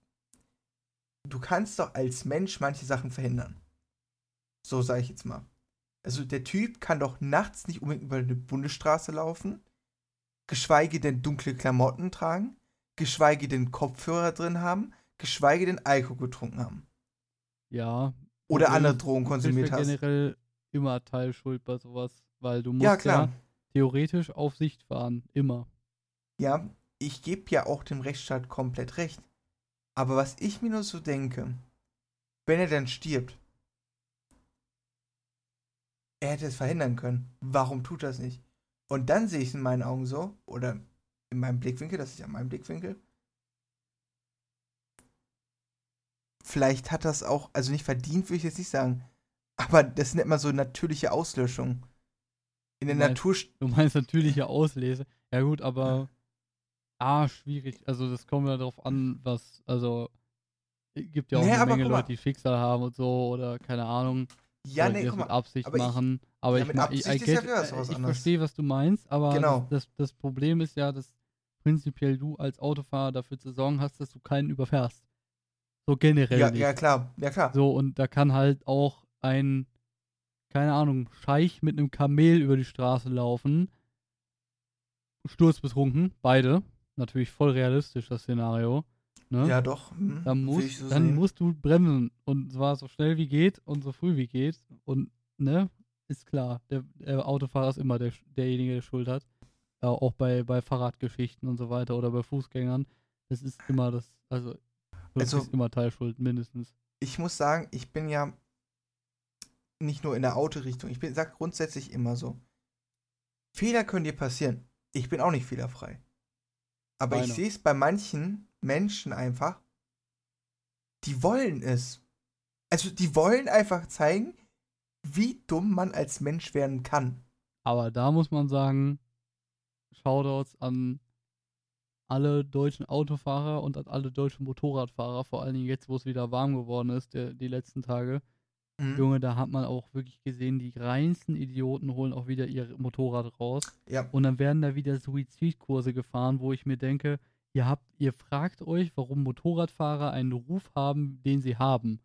du kannst doch als Mensch manche Sachen verhindern. So sage ich jetzt mal. Also der Typ kann doch nachts nicht unbedingt über eine Bundesstraße laufen, geschweige denn dunkle Klamotten tragen, geschweige denn Kopfhörer drin haben, geschweige denn Alkohol getrunken haben. Ja. Oder andere Drogen konsumiert hast. Generell immer Teilschuld bei sowas, weil du musst ja, ja theoretisch auf Sicht fahren, immer. Ja, ich gebe ja auch dem Rechtsstaat komplett recht. Aber was ich mir nur so denke, wenn er dann stirbt, er hätte es verhindern können. Warum tut er es nicht? Und dann sehe ich es in meinen Augen so, oder in meinem Blickwinkel, das ist ja mein Blickwinkel. Vielleicht hat das auch, also nicht verdient, würde ich jetzt nicht sagen, aber das nennt man so natürliche Auslöschung. In der du meinst, Natur... Du meinst natürliche Auslese. Ja gut, aber... Ah, schwierig. Also das kommt ja darauf an, was... Also es gibt ja auch nee, eine Menge Leute, die Schicksal haben und so, oder keine Ahnung. Ja, nee, guck mal. Mit Absicht aber machen. Ich, aber ja, ich, Absicht ich, ich, ja ich, ich verstehe, was du meinst, aber genau. das, das Problem ist ja, dass prinzipiell du als Autofahrer dafür zu sorgen hast, dass du keinen überfährst. So generell ja, nicht. Ja, klar. Ja, klar. So, und da kann halt auch ein, keine Ahnung, Scheich mit einem Kamel über die Straße laufen. Sturzbetrunken, beide. Natürlich voll realistisch, das Szenario. Ne? Ja, doch. Hm. Dann, musst, so dann musst du bremsen. Und zwar so schnell wie geht und so früh wie geht. Und, ne, ist klar. Der, der Autofahrer ist immer der, derjenige, der Schuld hat. Äh, auch bei, bei Fahrradgeschichten und so weiter oder bei Fußgängern. Das ist immer das, also das also, ist immer Teilschuld, mindestens. Ich muss sagen, ich bin ja nicht nur in der Autorichtung. Ich bin, sag grundsätzlich immer so. Fehler können dir passieren. Ich bin auch nicht fehlerfrei. Aber Meine. ich sehe es bei manchen Menschen einfach, die wollen es. Also die wollen einfach zeigen, wie dumm man als Mensch werden kann. Aber da muss man sagen, Shoutouts an alle deutschen Autofahrer und an alle deutschen Motorradfahrer, vor allen Dingen jetzt, wo es wieder warm geworden ist, der, die letzten Tage. Mhm. Junge, da hat man auch wirklich gesehen, die reinsten Idioten holen auch wieder ihr Motorrad raus. Ja. Und dann werden da wieder Suizidkurse gefahren, wo ich mir denke, ihr habt, ihr fragt euch, warum Motorradfahrer einen Ruf haben, den sie haben.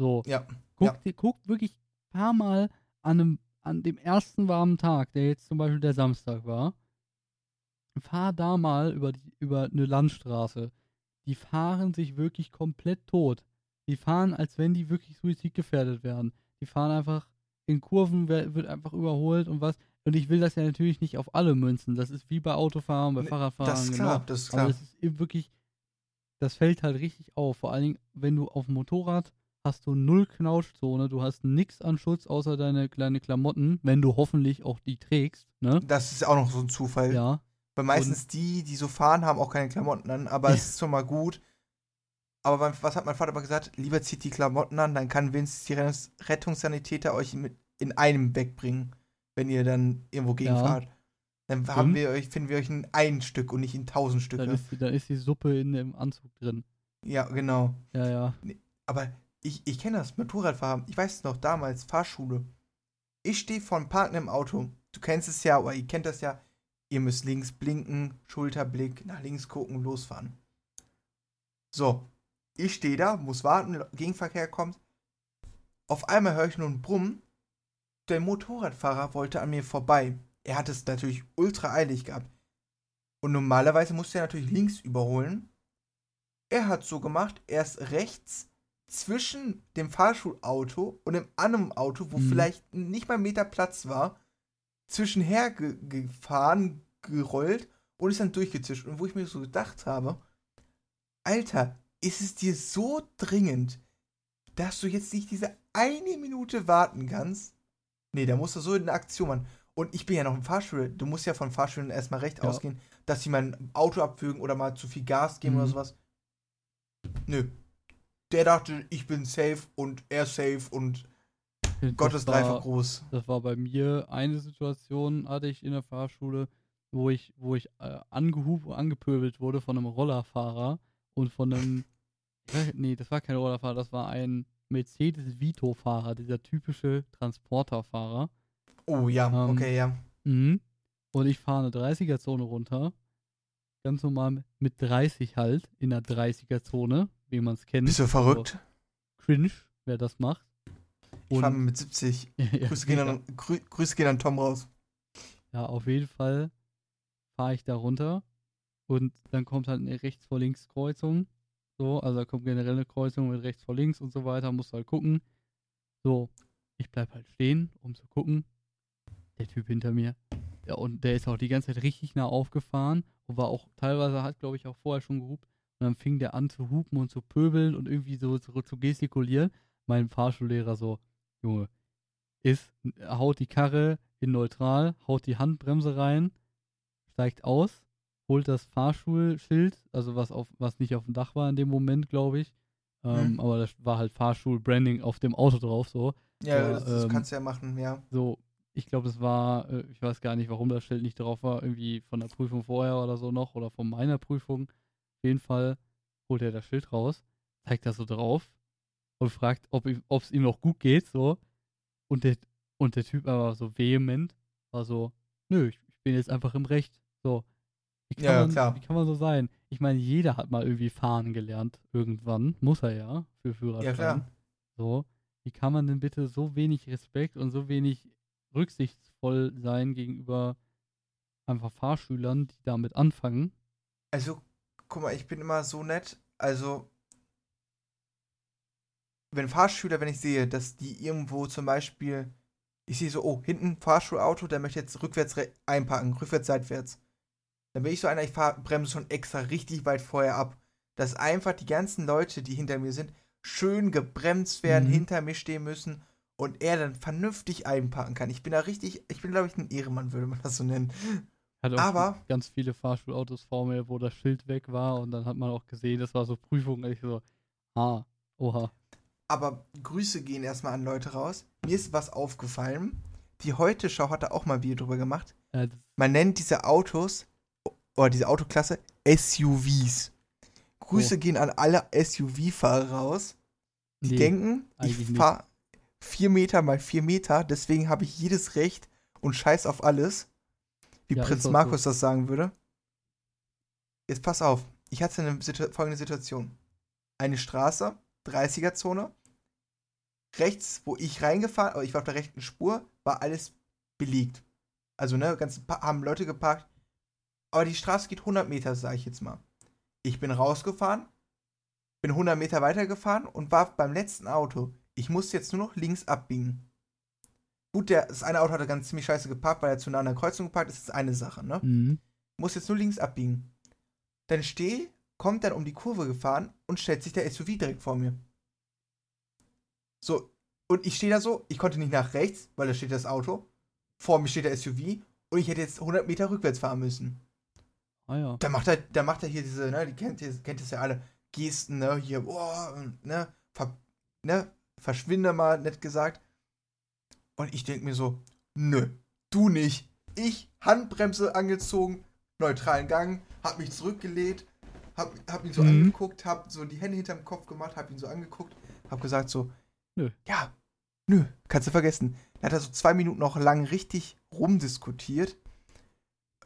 So, ja. guckt, ja. guckt wirklich ein paar Mal an, einem, an dem ersten warmen Tag, der jetzt zum Beispiel der Samstag war, fahr da mal über, die, über eine Landstraße. Die fahren sich wirklich komplett tot. Die fahren, als wenn die wirklich suizidgefährdet wären. Die fahren einfach in Kurven, wird einfach überholt und was. Und ich will das ja natürlich nicht auf alle münzen. Das ist wie bei Autofahrern, bei nee, Fahrradfahrern. Das ist genau. klar, das ist klar. Aber das ist eben wirklich, das fällt halt richtig auf. Vor allen Dingen, wenn du auf dem Motorrad hast du null Knautschzone, du hast nichts an Schutz außer deine kleinen Klamotten, wenn du hoffentlich auch die trägst. Ne? Das ist auch noch so ein Zufall. Ja. Weil meistens und die, die so fahren, haben auch keine Klamotten an, aber es ist schon mal gut. Aber man, was hat mein Vater immer gesagt? Lieber zieht die Klamotten an, dann kann wenigstens die Rettungssanitäter euch mit in einem wegbringen, wenn ihr dann irgendwo gegenfahrt. Ja. Dann haben wir euch, finden wir euch in ein Stück und nicht in tausend Stücke. Dann ist die, dann ist die Suppe in dem Anzug drin. Ja, genau. Ja, ja. Aber ich, ich kenne das, Motorradfahren. Ich weiß es noch, damals, Fahrschule. Ich stehe vor dem Parken im Auto. Du kennst es ja, oder ihr kennt das ja. Ihr müsst links blinken, Schulterblick, nach links gucken, losfahren. So, ich stehe da, muss warten, Gegenverkehr kommt. Auf einmal höre ich nur ein Brummen. Der Motorradfahrer wollte an mir vorbei. Er hat es natürlich ultra eilig gehabt. Und normalerweise musste er natürlich links überholen. Er hat so gemacht, erst rechts zwischen dem Fahrschulauto und dem anderen Auto, wo mhm. vielleicht nicht mal ein Meter Platz war, zwischenher ge- gefahren, gerollt und ist dann durchgezischt. Und wo ich mir so gedacht habe, Alter, ist es dir so dringend, dass du jetzt nicht diese eine Minute warten kannst? Nee, da musst du so in der Aktion machen. Und ich bin ja noch im Fahrschule. Du musst ja von Fahrschülern erstmal recht ja. ausgehen, dass sie mal ein Auto abwürgen oder mal zu viel Gas geben mhm. oder sowas. Nö. Der dachte, ich bin safe und er safe und Gottes war, groß. Das war bei mir eine Situation, hatte ich in der Fahrschule, wo ich, wo ich äh, angehubt, angepöbelt wurde von einem Rollerfahrer und von einem, nee, das war kein Rollerfahrer, das war ein Mercedes-Vito-Fahrer, dieser typische Transporterfahrer. Oh ja, ähm, okay, ja. Mh. Und ich fahre eine dreißiger-Zone runter, ganz normal mit dreißig halt, in der dreißiger-Zone, wie man es kennt. Bist du verrückt? Also, cringe, wer das macht. Und ich fahre mit siebzig. Ja, Grüße, gehen an, grü- Grüße gehen an Tom raus. Ja, auf jeden Fall fahre ich da runter und dann kommt halt eine rechts vor links Kreuzung. So, also da kommt generell eine Kreuzung mit rechts vor links und so weiter, musst halt gucken. So, Ich bleib halt stehen, um zu gucken. Der Typ hinter mir. Ja, und der ist auch die ganze Zeit richtig nah aufgefahren und war auch teilweise, hat glaube ich auch vorher schon gehupt. Und dann fing der an zu hupen und zu pöbeln und irgendwie so zu, zu gestikulieren. Mein Fahrschullehrer so, Junge, ist, haut die Karre in neutral, haut die Handbremse rein, steigt aus, holt das Fahrschulschild, also was auf, was nicht auf dem Dach war in dem Moment, glaube ich. Ähm, mhm. Aber das war halt Fahrschul-Branding auf dem Auto drauf, so. Ja, ja das, das ähm, kannst du ja machen, ja. So, ich glaube, das war, ich weiß gar nicht, warum das Schild nicht drauf war, irgendwie von der Prüfung vorher oder so noch, oder von meiner Prüfung. Auf jeden Fall holt er das Schild raus, zeigt das so drauf und fragt, ob es ihm noch gut geht, so. Und der, und der Typ aber so vehement war so, nö, ich, ich bin jetzt einfach im Recht, so. Wie kann, ja, man, klar. Wie kann man so sein? Ich meine, jeder hat mal irgendwie fahren gelernt irgendwann. Muss er ja, für Führerschein. Ja, klar. So, wie kann man denn bitte so wenig Respekt und so wenig rücksichtsvoll sein gegenüber einfach Fahrschülern, die damit anfangen? Also, guck mal, ich bin immer so nett. Also, wenn Fahrschüler, wenn ich sehe, dass die irgendwo zum Beispiel, ich sehe so, oh, hinten Fahrschulauto, der möchte jetzt rückwärts re- einpacken, rückwärts, seitwärts. Dann bin ich so einer, ich fahr, bremse schon extra richtig weit vorher ab. Dass einfach die ganzen Leute, die hinter mir sind, schön gebremst werden, mhm. hinter mir stehen müssen und er dann vernünftig einparken kann. Ich bin da richtig, ich bin, glaube ich, ein Ehrenmann, würde man das so nennen. Hat auch aber ganz viele Fahrschulautos vor mir, wo das Schild weg war und dann hat man auch gesehen, das war so Prüfung. Ich so, ah, oha. Aber Grüße gehen erstmal an Leute raus. Mir ist was aufgefallen. Die Heute-Schau hat da auch mal ein Video drüber gemacht. Ja, man nennt diese Autos... oder diese Autoklasse, S U Vs. Grüße oh. gehen an alle S U V-Fahrer raus. Die nee, denken, ich fahre vier Meter mal vier Meter, deswegen habe ich jedes Recht und scheiß auf alles. Wie ja, Prinz Markus so. Das sagen würde. Jetzt pass auf. Ich hatte eine Situ- folgende Situation. Eine Straße, dreißiger-Zone. Rechts, wo ich reingefahren, aber ich war auf der rechten Spur, war alles belegt. Also, ne, ganz pa- haben Leute geparkt. Aber die Straße geht hundert Meter, sage ich jetzt mal. Ich bin rausgefahren, bin hundert Meter weitergefahren und war beim letzten Auto. Ich musste jetzt nur noch links abbiegen. Gut, der, das eine Auto hatte ganz ziemlich scheiße geparkt, weil er zu nah an der Kreuzung geparkt ist. Das ist eine Sache, ne? Mhm. Muss jetzt nur links abbiegen. Dann stehe, kommt dann um die Kurve gefahren und stellt sich der S U V direkt vor mir. So, und ich stehe da so, ich konnte nicht nach rechts, weil da steht das Auto. Vor mir steht der S U V und ich hätte jetzt hundert Meter rückwärts fahren müssen. Ah, ja. Da macht er, da macht er hier diese, ne, die kennt ihr, kennt es ja alle, Gesten, ne, hier, boah, ne, ver, ne, verschwinde mal, nett gesagt. Und ich denke mir so, nö, du nicht. Ich, Handbremse angezogen, neutralen Gang, hab mich zurückgelehnt, hab, hab ihn so mhm. angeguckt, hab so die Hände hinterm Kopf gemacht, hab ihn so angeguckt, hab gesagt so, nö. Ja, nö, kannst du vergessen. Da hat er so zwei Minuten noch lang richtig rumdiskutiert.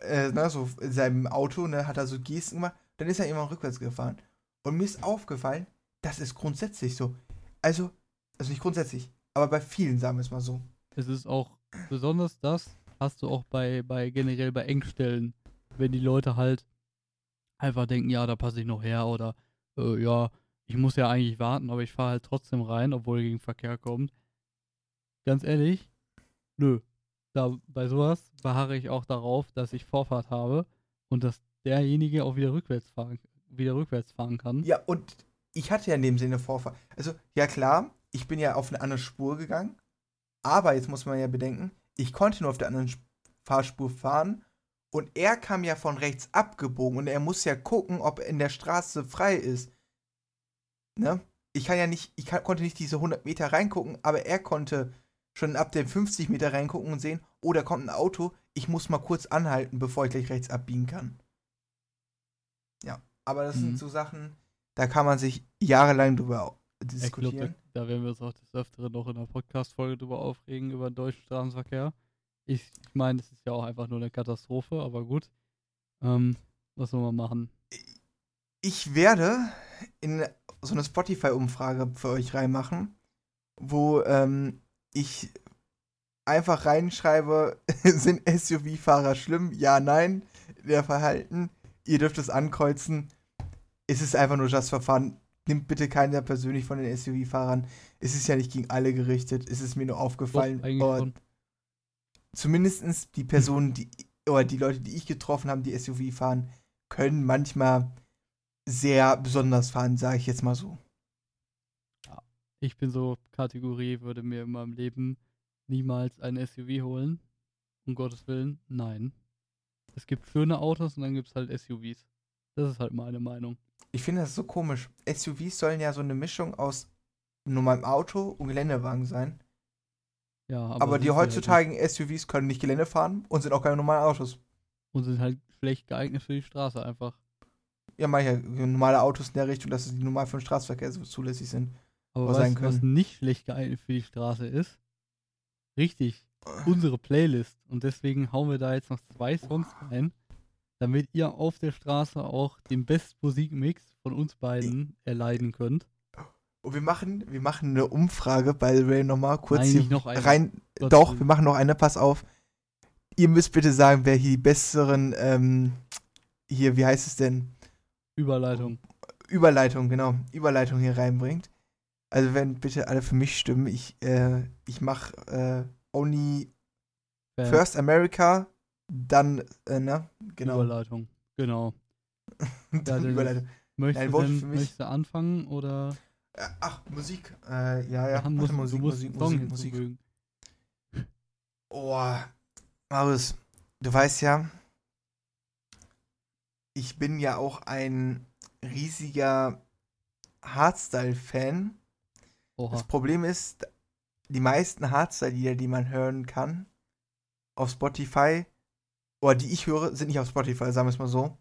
Äh, na, so in seinem Auto, ne, hat er so Gesten gemacht, dann ist er irgendwann rückwärts gefahren. Und mir ist aufgefallen, das ist grundsätzlich so. Also, also nicht grundsätzlich, aber bei vielen sagen wir es mal so. Es ist auch, besonders das hast du auch bei, bei generell bei Engstellen, wenn die Leute halt einfach denken, ja, da passe ich noch her oder äh, ja, ich muss ja eigentlich warten, aber ich fahre halt trotzdem rein, obwohl gegen Verkehr kommt. Ganz ehrlich, nö. Da, bei sowas beharre ich auch darauf, dass ich Vorfahrt habe und dass derjenige auch wieder rückwärts fahren, wieder rückwärts fahren kann. Ja, und ich hatte ja in dem Sinne Vorfahrt. Also, ja klar, ich bin ja auf eine andere Spur gegangen, aber jetzt muss man ja bedenken, ich konnte nur auf der anderen Fahrspur fahren und er kam ja von rechts abgebogen und er muss ja gucken, ob in der Straße frei ist. Ne? Ich kann ja nicht, ich kann, konnte nicht diese hundert Meter reingucken, aber er konnte schon ab den fünfzig Meter reingucken und sehen, oh, da kommt ein Auto, ich muss mal kurz anhalten, bevor ich gleich rechts abbiegen kann. Ja, aber das mhm. sind so Sachen, da kann man sich jahrelang drüber diskutieren. Ich glaub, da, da werden wir uns auch des Öfteren noch in der Podcast-Folge drüber aufregen, über den deutschen Straßenverkehr. Ich, ich meine, das ist ja auch einfach nur eine Katastrophe, aber gut. Ähm, was soll man machen? Ich werde in so eine Spotify-Umfrage für euch reinmachen, wo, ähm, ich einfach reinschreibe, sind S U V-Fahrer schlimm? Ja, nein. Der Verhalten, ihr dürft es ankreuzen. Es ist einfach nur just for fun. nimmt bitte keiner persönlich von den S U V-Fahrern. Es ist ja nicht gegen alle gerichtet. Es ist mir nur aufgefallen. Und zumindest die Personen, die oder die Leute, die ich getroffen habe, die S U V fahren, können manchmal sehr besonders fahren, sage ich jetzt mal so. Ja, ich bin so Kategorie, würde mir in meinem Leben niemals ein S U V holen. Um Gottes Willen, nein. Es gibt schöne Autos und dann gibt es halt S U Vs. Das ist halt meine Meinung. Ich finde das so komisch. S U Vs sollen ja so eine Mischung aus normalem Auto und Geländewagen sein. Ja, aber aber die heutzutage halt S U Vs können nicht Gelände fahren und sind auch keine normalen Autos. Und sind halt schlecht geeignet für die Straße einfach. Ja, manche normale Autos in der Richtung, dass sie normal für den Straßenverkehr so zulässig sind. Aber was, sein was nicht schlecht geeignet für die Straße ist? Richtig, unsere Playlist. Und deswegen hauen wir da jetzt noch zwei Songs rein, damit ihr auf der Straße auch den besten Musikmix von uns beiden erleiden könnt. Und wir machen, wir machen eine Umfrage bei The Rain nochmal kurz. Nein, hier noch rein. Gott Doch, wir machen noch eine, pass auf. Ihr müsst bitte sagen, wer hier die besseren, ähm, hier, wie heißt es denn? Überleitung. Überleitung, genau. Überleitung hier reinbringt. Also wenn bitte alle für mich stimmen. Ich, äh, ich mach äh, Only Fair. First America, dann, äh, ne? Genau. Überleitung, genau. Ja, Überleitung. Möchtest Nein, du denn, für mich? Möchtest du anfangen, oder? Ach, Musik. Äh, ja, ja. Warte, musst, Musik, Musik, Musik, Musik. Mögen. Oh, Marius, du weißt ja, ich bin ja auch ein riesiger Hardstyle-Fan. Oha. Das Problem ist, die meisten Hardstyle-Lieder, die man hören kann, auf Spotify, oder die ich höre, sind nicht auf Spotify, sagen wir es mal so.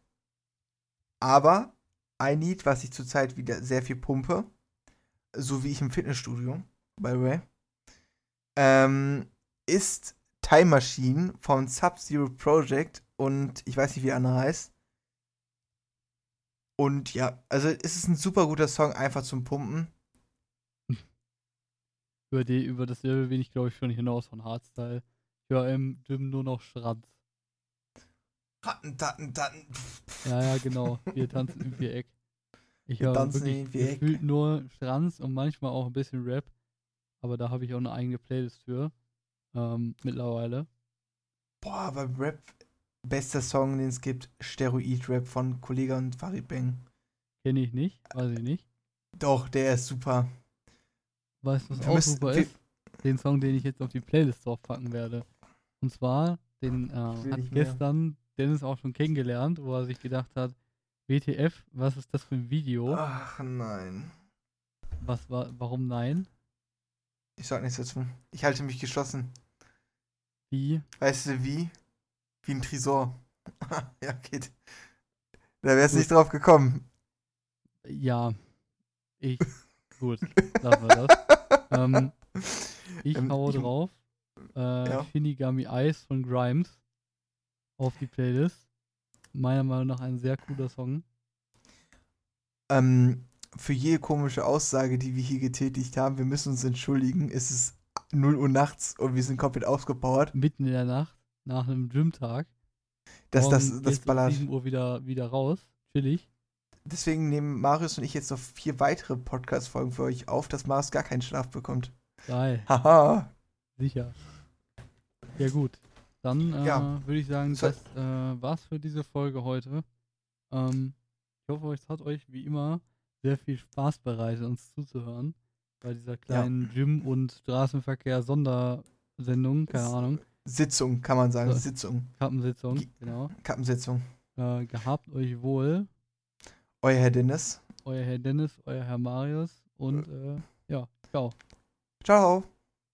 Aber ein Lied, was ich zurzeit wieder sehr viel pumpe, so wie ich im Fitnessstudio, by the way, ähm, ist Time Machine von Sub-Zero Project und ich weiß nicht, wie der andere heißt. Und ja, also es ist ein super guter Song, einfach zum Pumpen. Über, die, über das Level bin ich, glaube ich, schon hinaus von Hardstyle. Ich höre im Gym nur noch Schranz. Ratten, tatten, tatten. Ja, ja, genau. Wir tanzen im Viereck. Ich wir tanzen wirklich, im Viereck. Ich nur Schranz und manchmal auch ein bisschen Rap. Aber da habe ich auch eine eigene Playlist für. Ähm, mittlerweile. Boah, aber Rap, bester Song, den es gibt, Steroid-Rap von Kollegah und Farid Bang. Kenne ich nicht, weiß ich nicht. Doch, der ist super. Weißt du, was wir auch müssen, super wir- ist? Den Song, den ich jetzt auf die Playlist draufpacken werde. Und zwar, den äh, hat gestern mehr. Dennis auch schon kennengelernt, wo er sich gedacht hat, W T F, was ist das für ein Video? Ach nein. Was war, warum nein? Ich sag nichts dazu. Ich halte mich geschlossen. Wie? Weißt du, wie? Wie ein Tresor. Ja, geht. Da wär's gut. Nicht drauf gekommen. Ja. Ich. Gut. Lassen wir das. ähm, ich ähm, hau ich, drauf. Äh, ja. Shinigami Ice von Grimes auf die Playlist. Meiner Meinung nach ein sehr cooler Song. Ähm, für jede komische Aussage, die wir hier getätigt haben, wir müssen uns entschuldigen. Es ist null Uhr nachts und wir sind komplett ausgepowert. Mitten in der Nacht, nach einem Gymtag. Das, das, das ballert. Um sieben Uhr wieder, wieder raus, chillig. Deswegen nehmen Marius und ich jetzt noch vier weitere Podcast-Folgen für euch auf, dass Marius gar keinen Schlaf bekommt. Geil. Haha. Sicher. Ja, gut. Dann äh, ja. würde ich sagen, so. das äh, war's für diese Folge heute. Ähm, ich hoffe, es hat euch wie immer sehr viel Spaß bereitet, uns zuzuhören. Bei dieser kleinen ja. Gym- und Straßenverkehr-Sondersendung, keine S- Ahnung. Sitzung, kann man sagen. So, Sitzung. Kappensitzung, G- genau. Kappensitzung. Äh, gehabt euch wohl. Euer Herr Dennis. Euer Herr Dennis, euer Herr Marius und äh, ja, ciao. Ciao.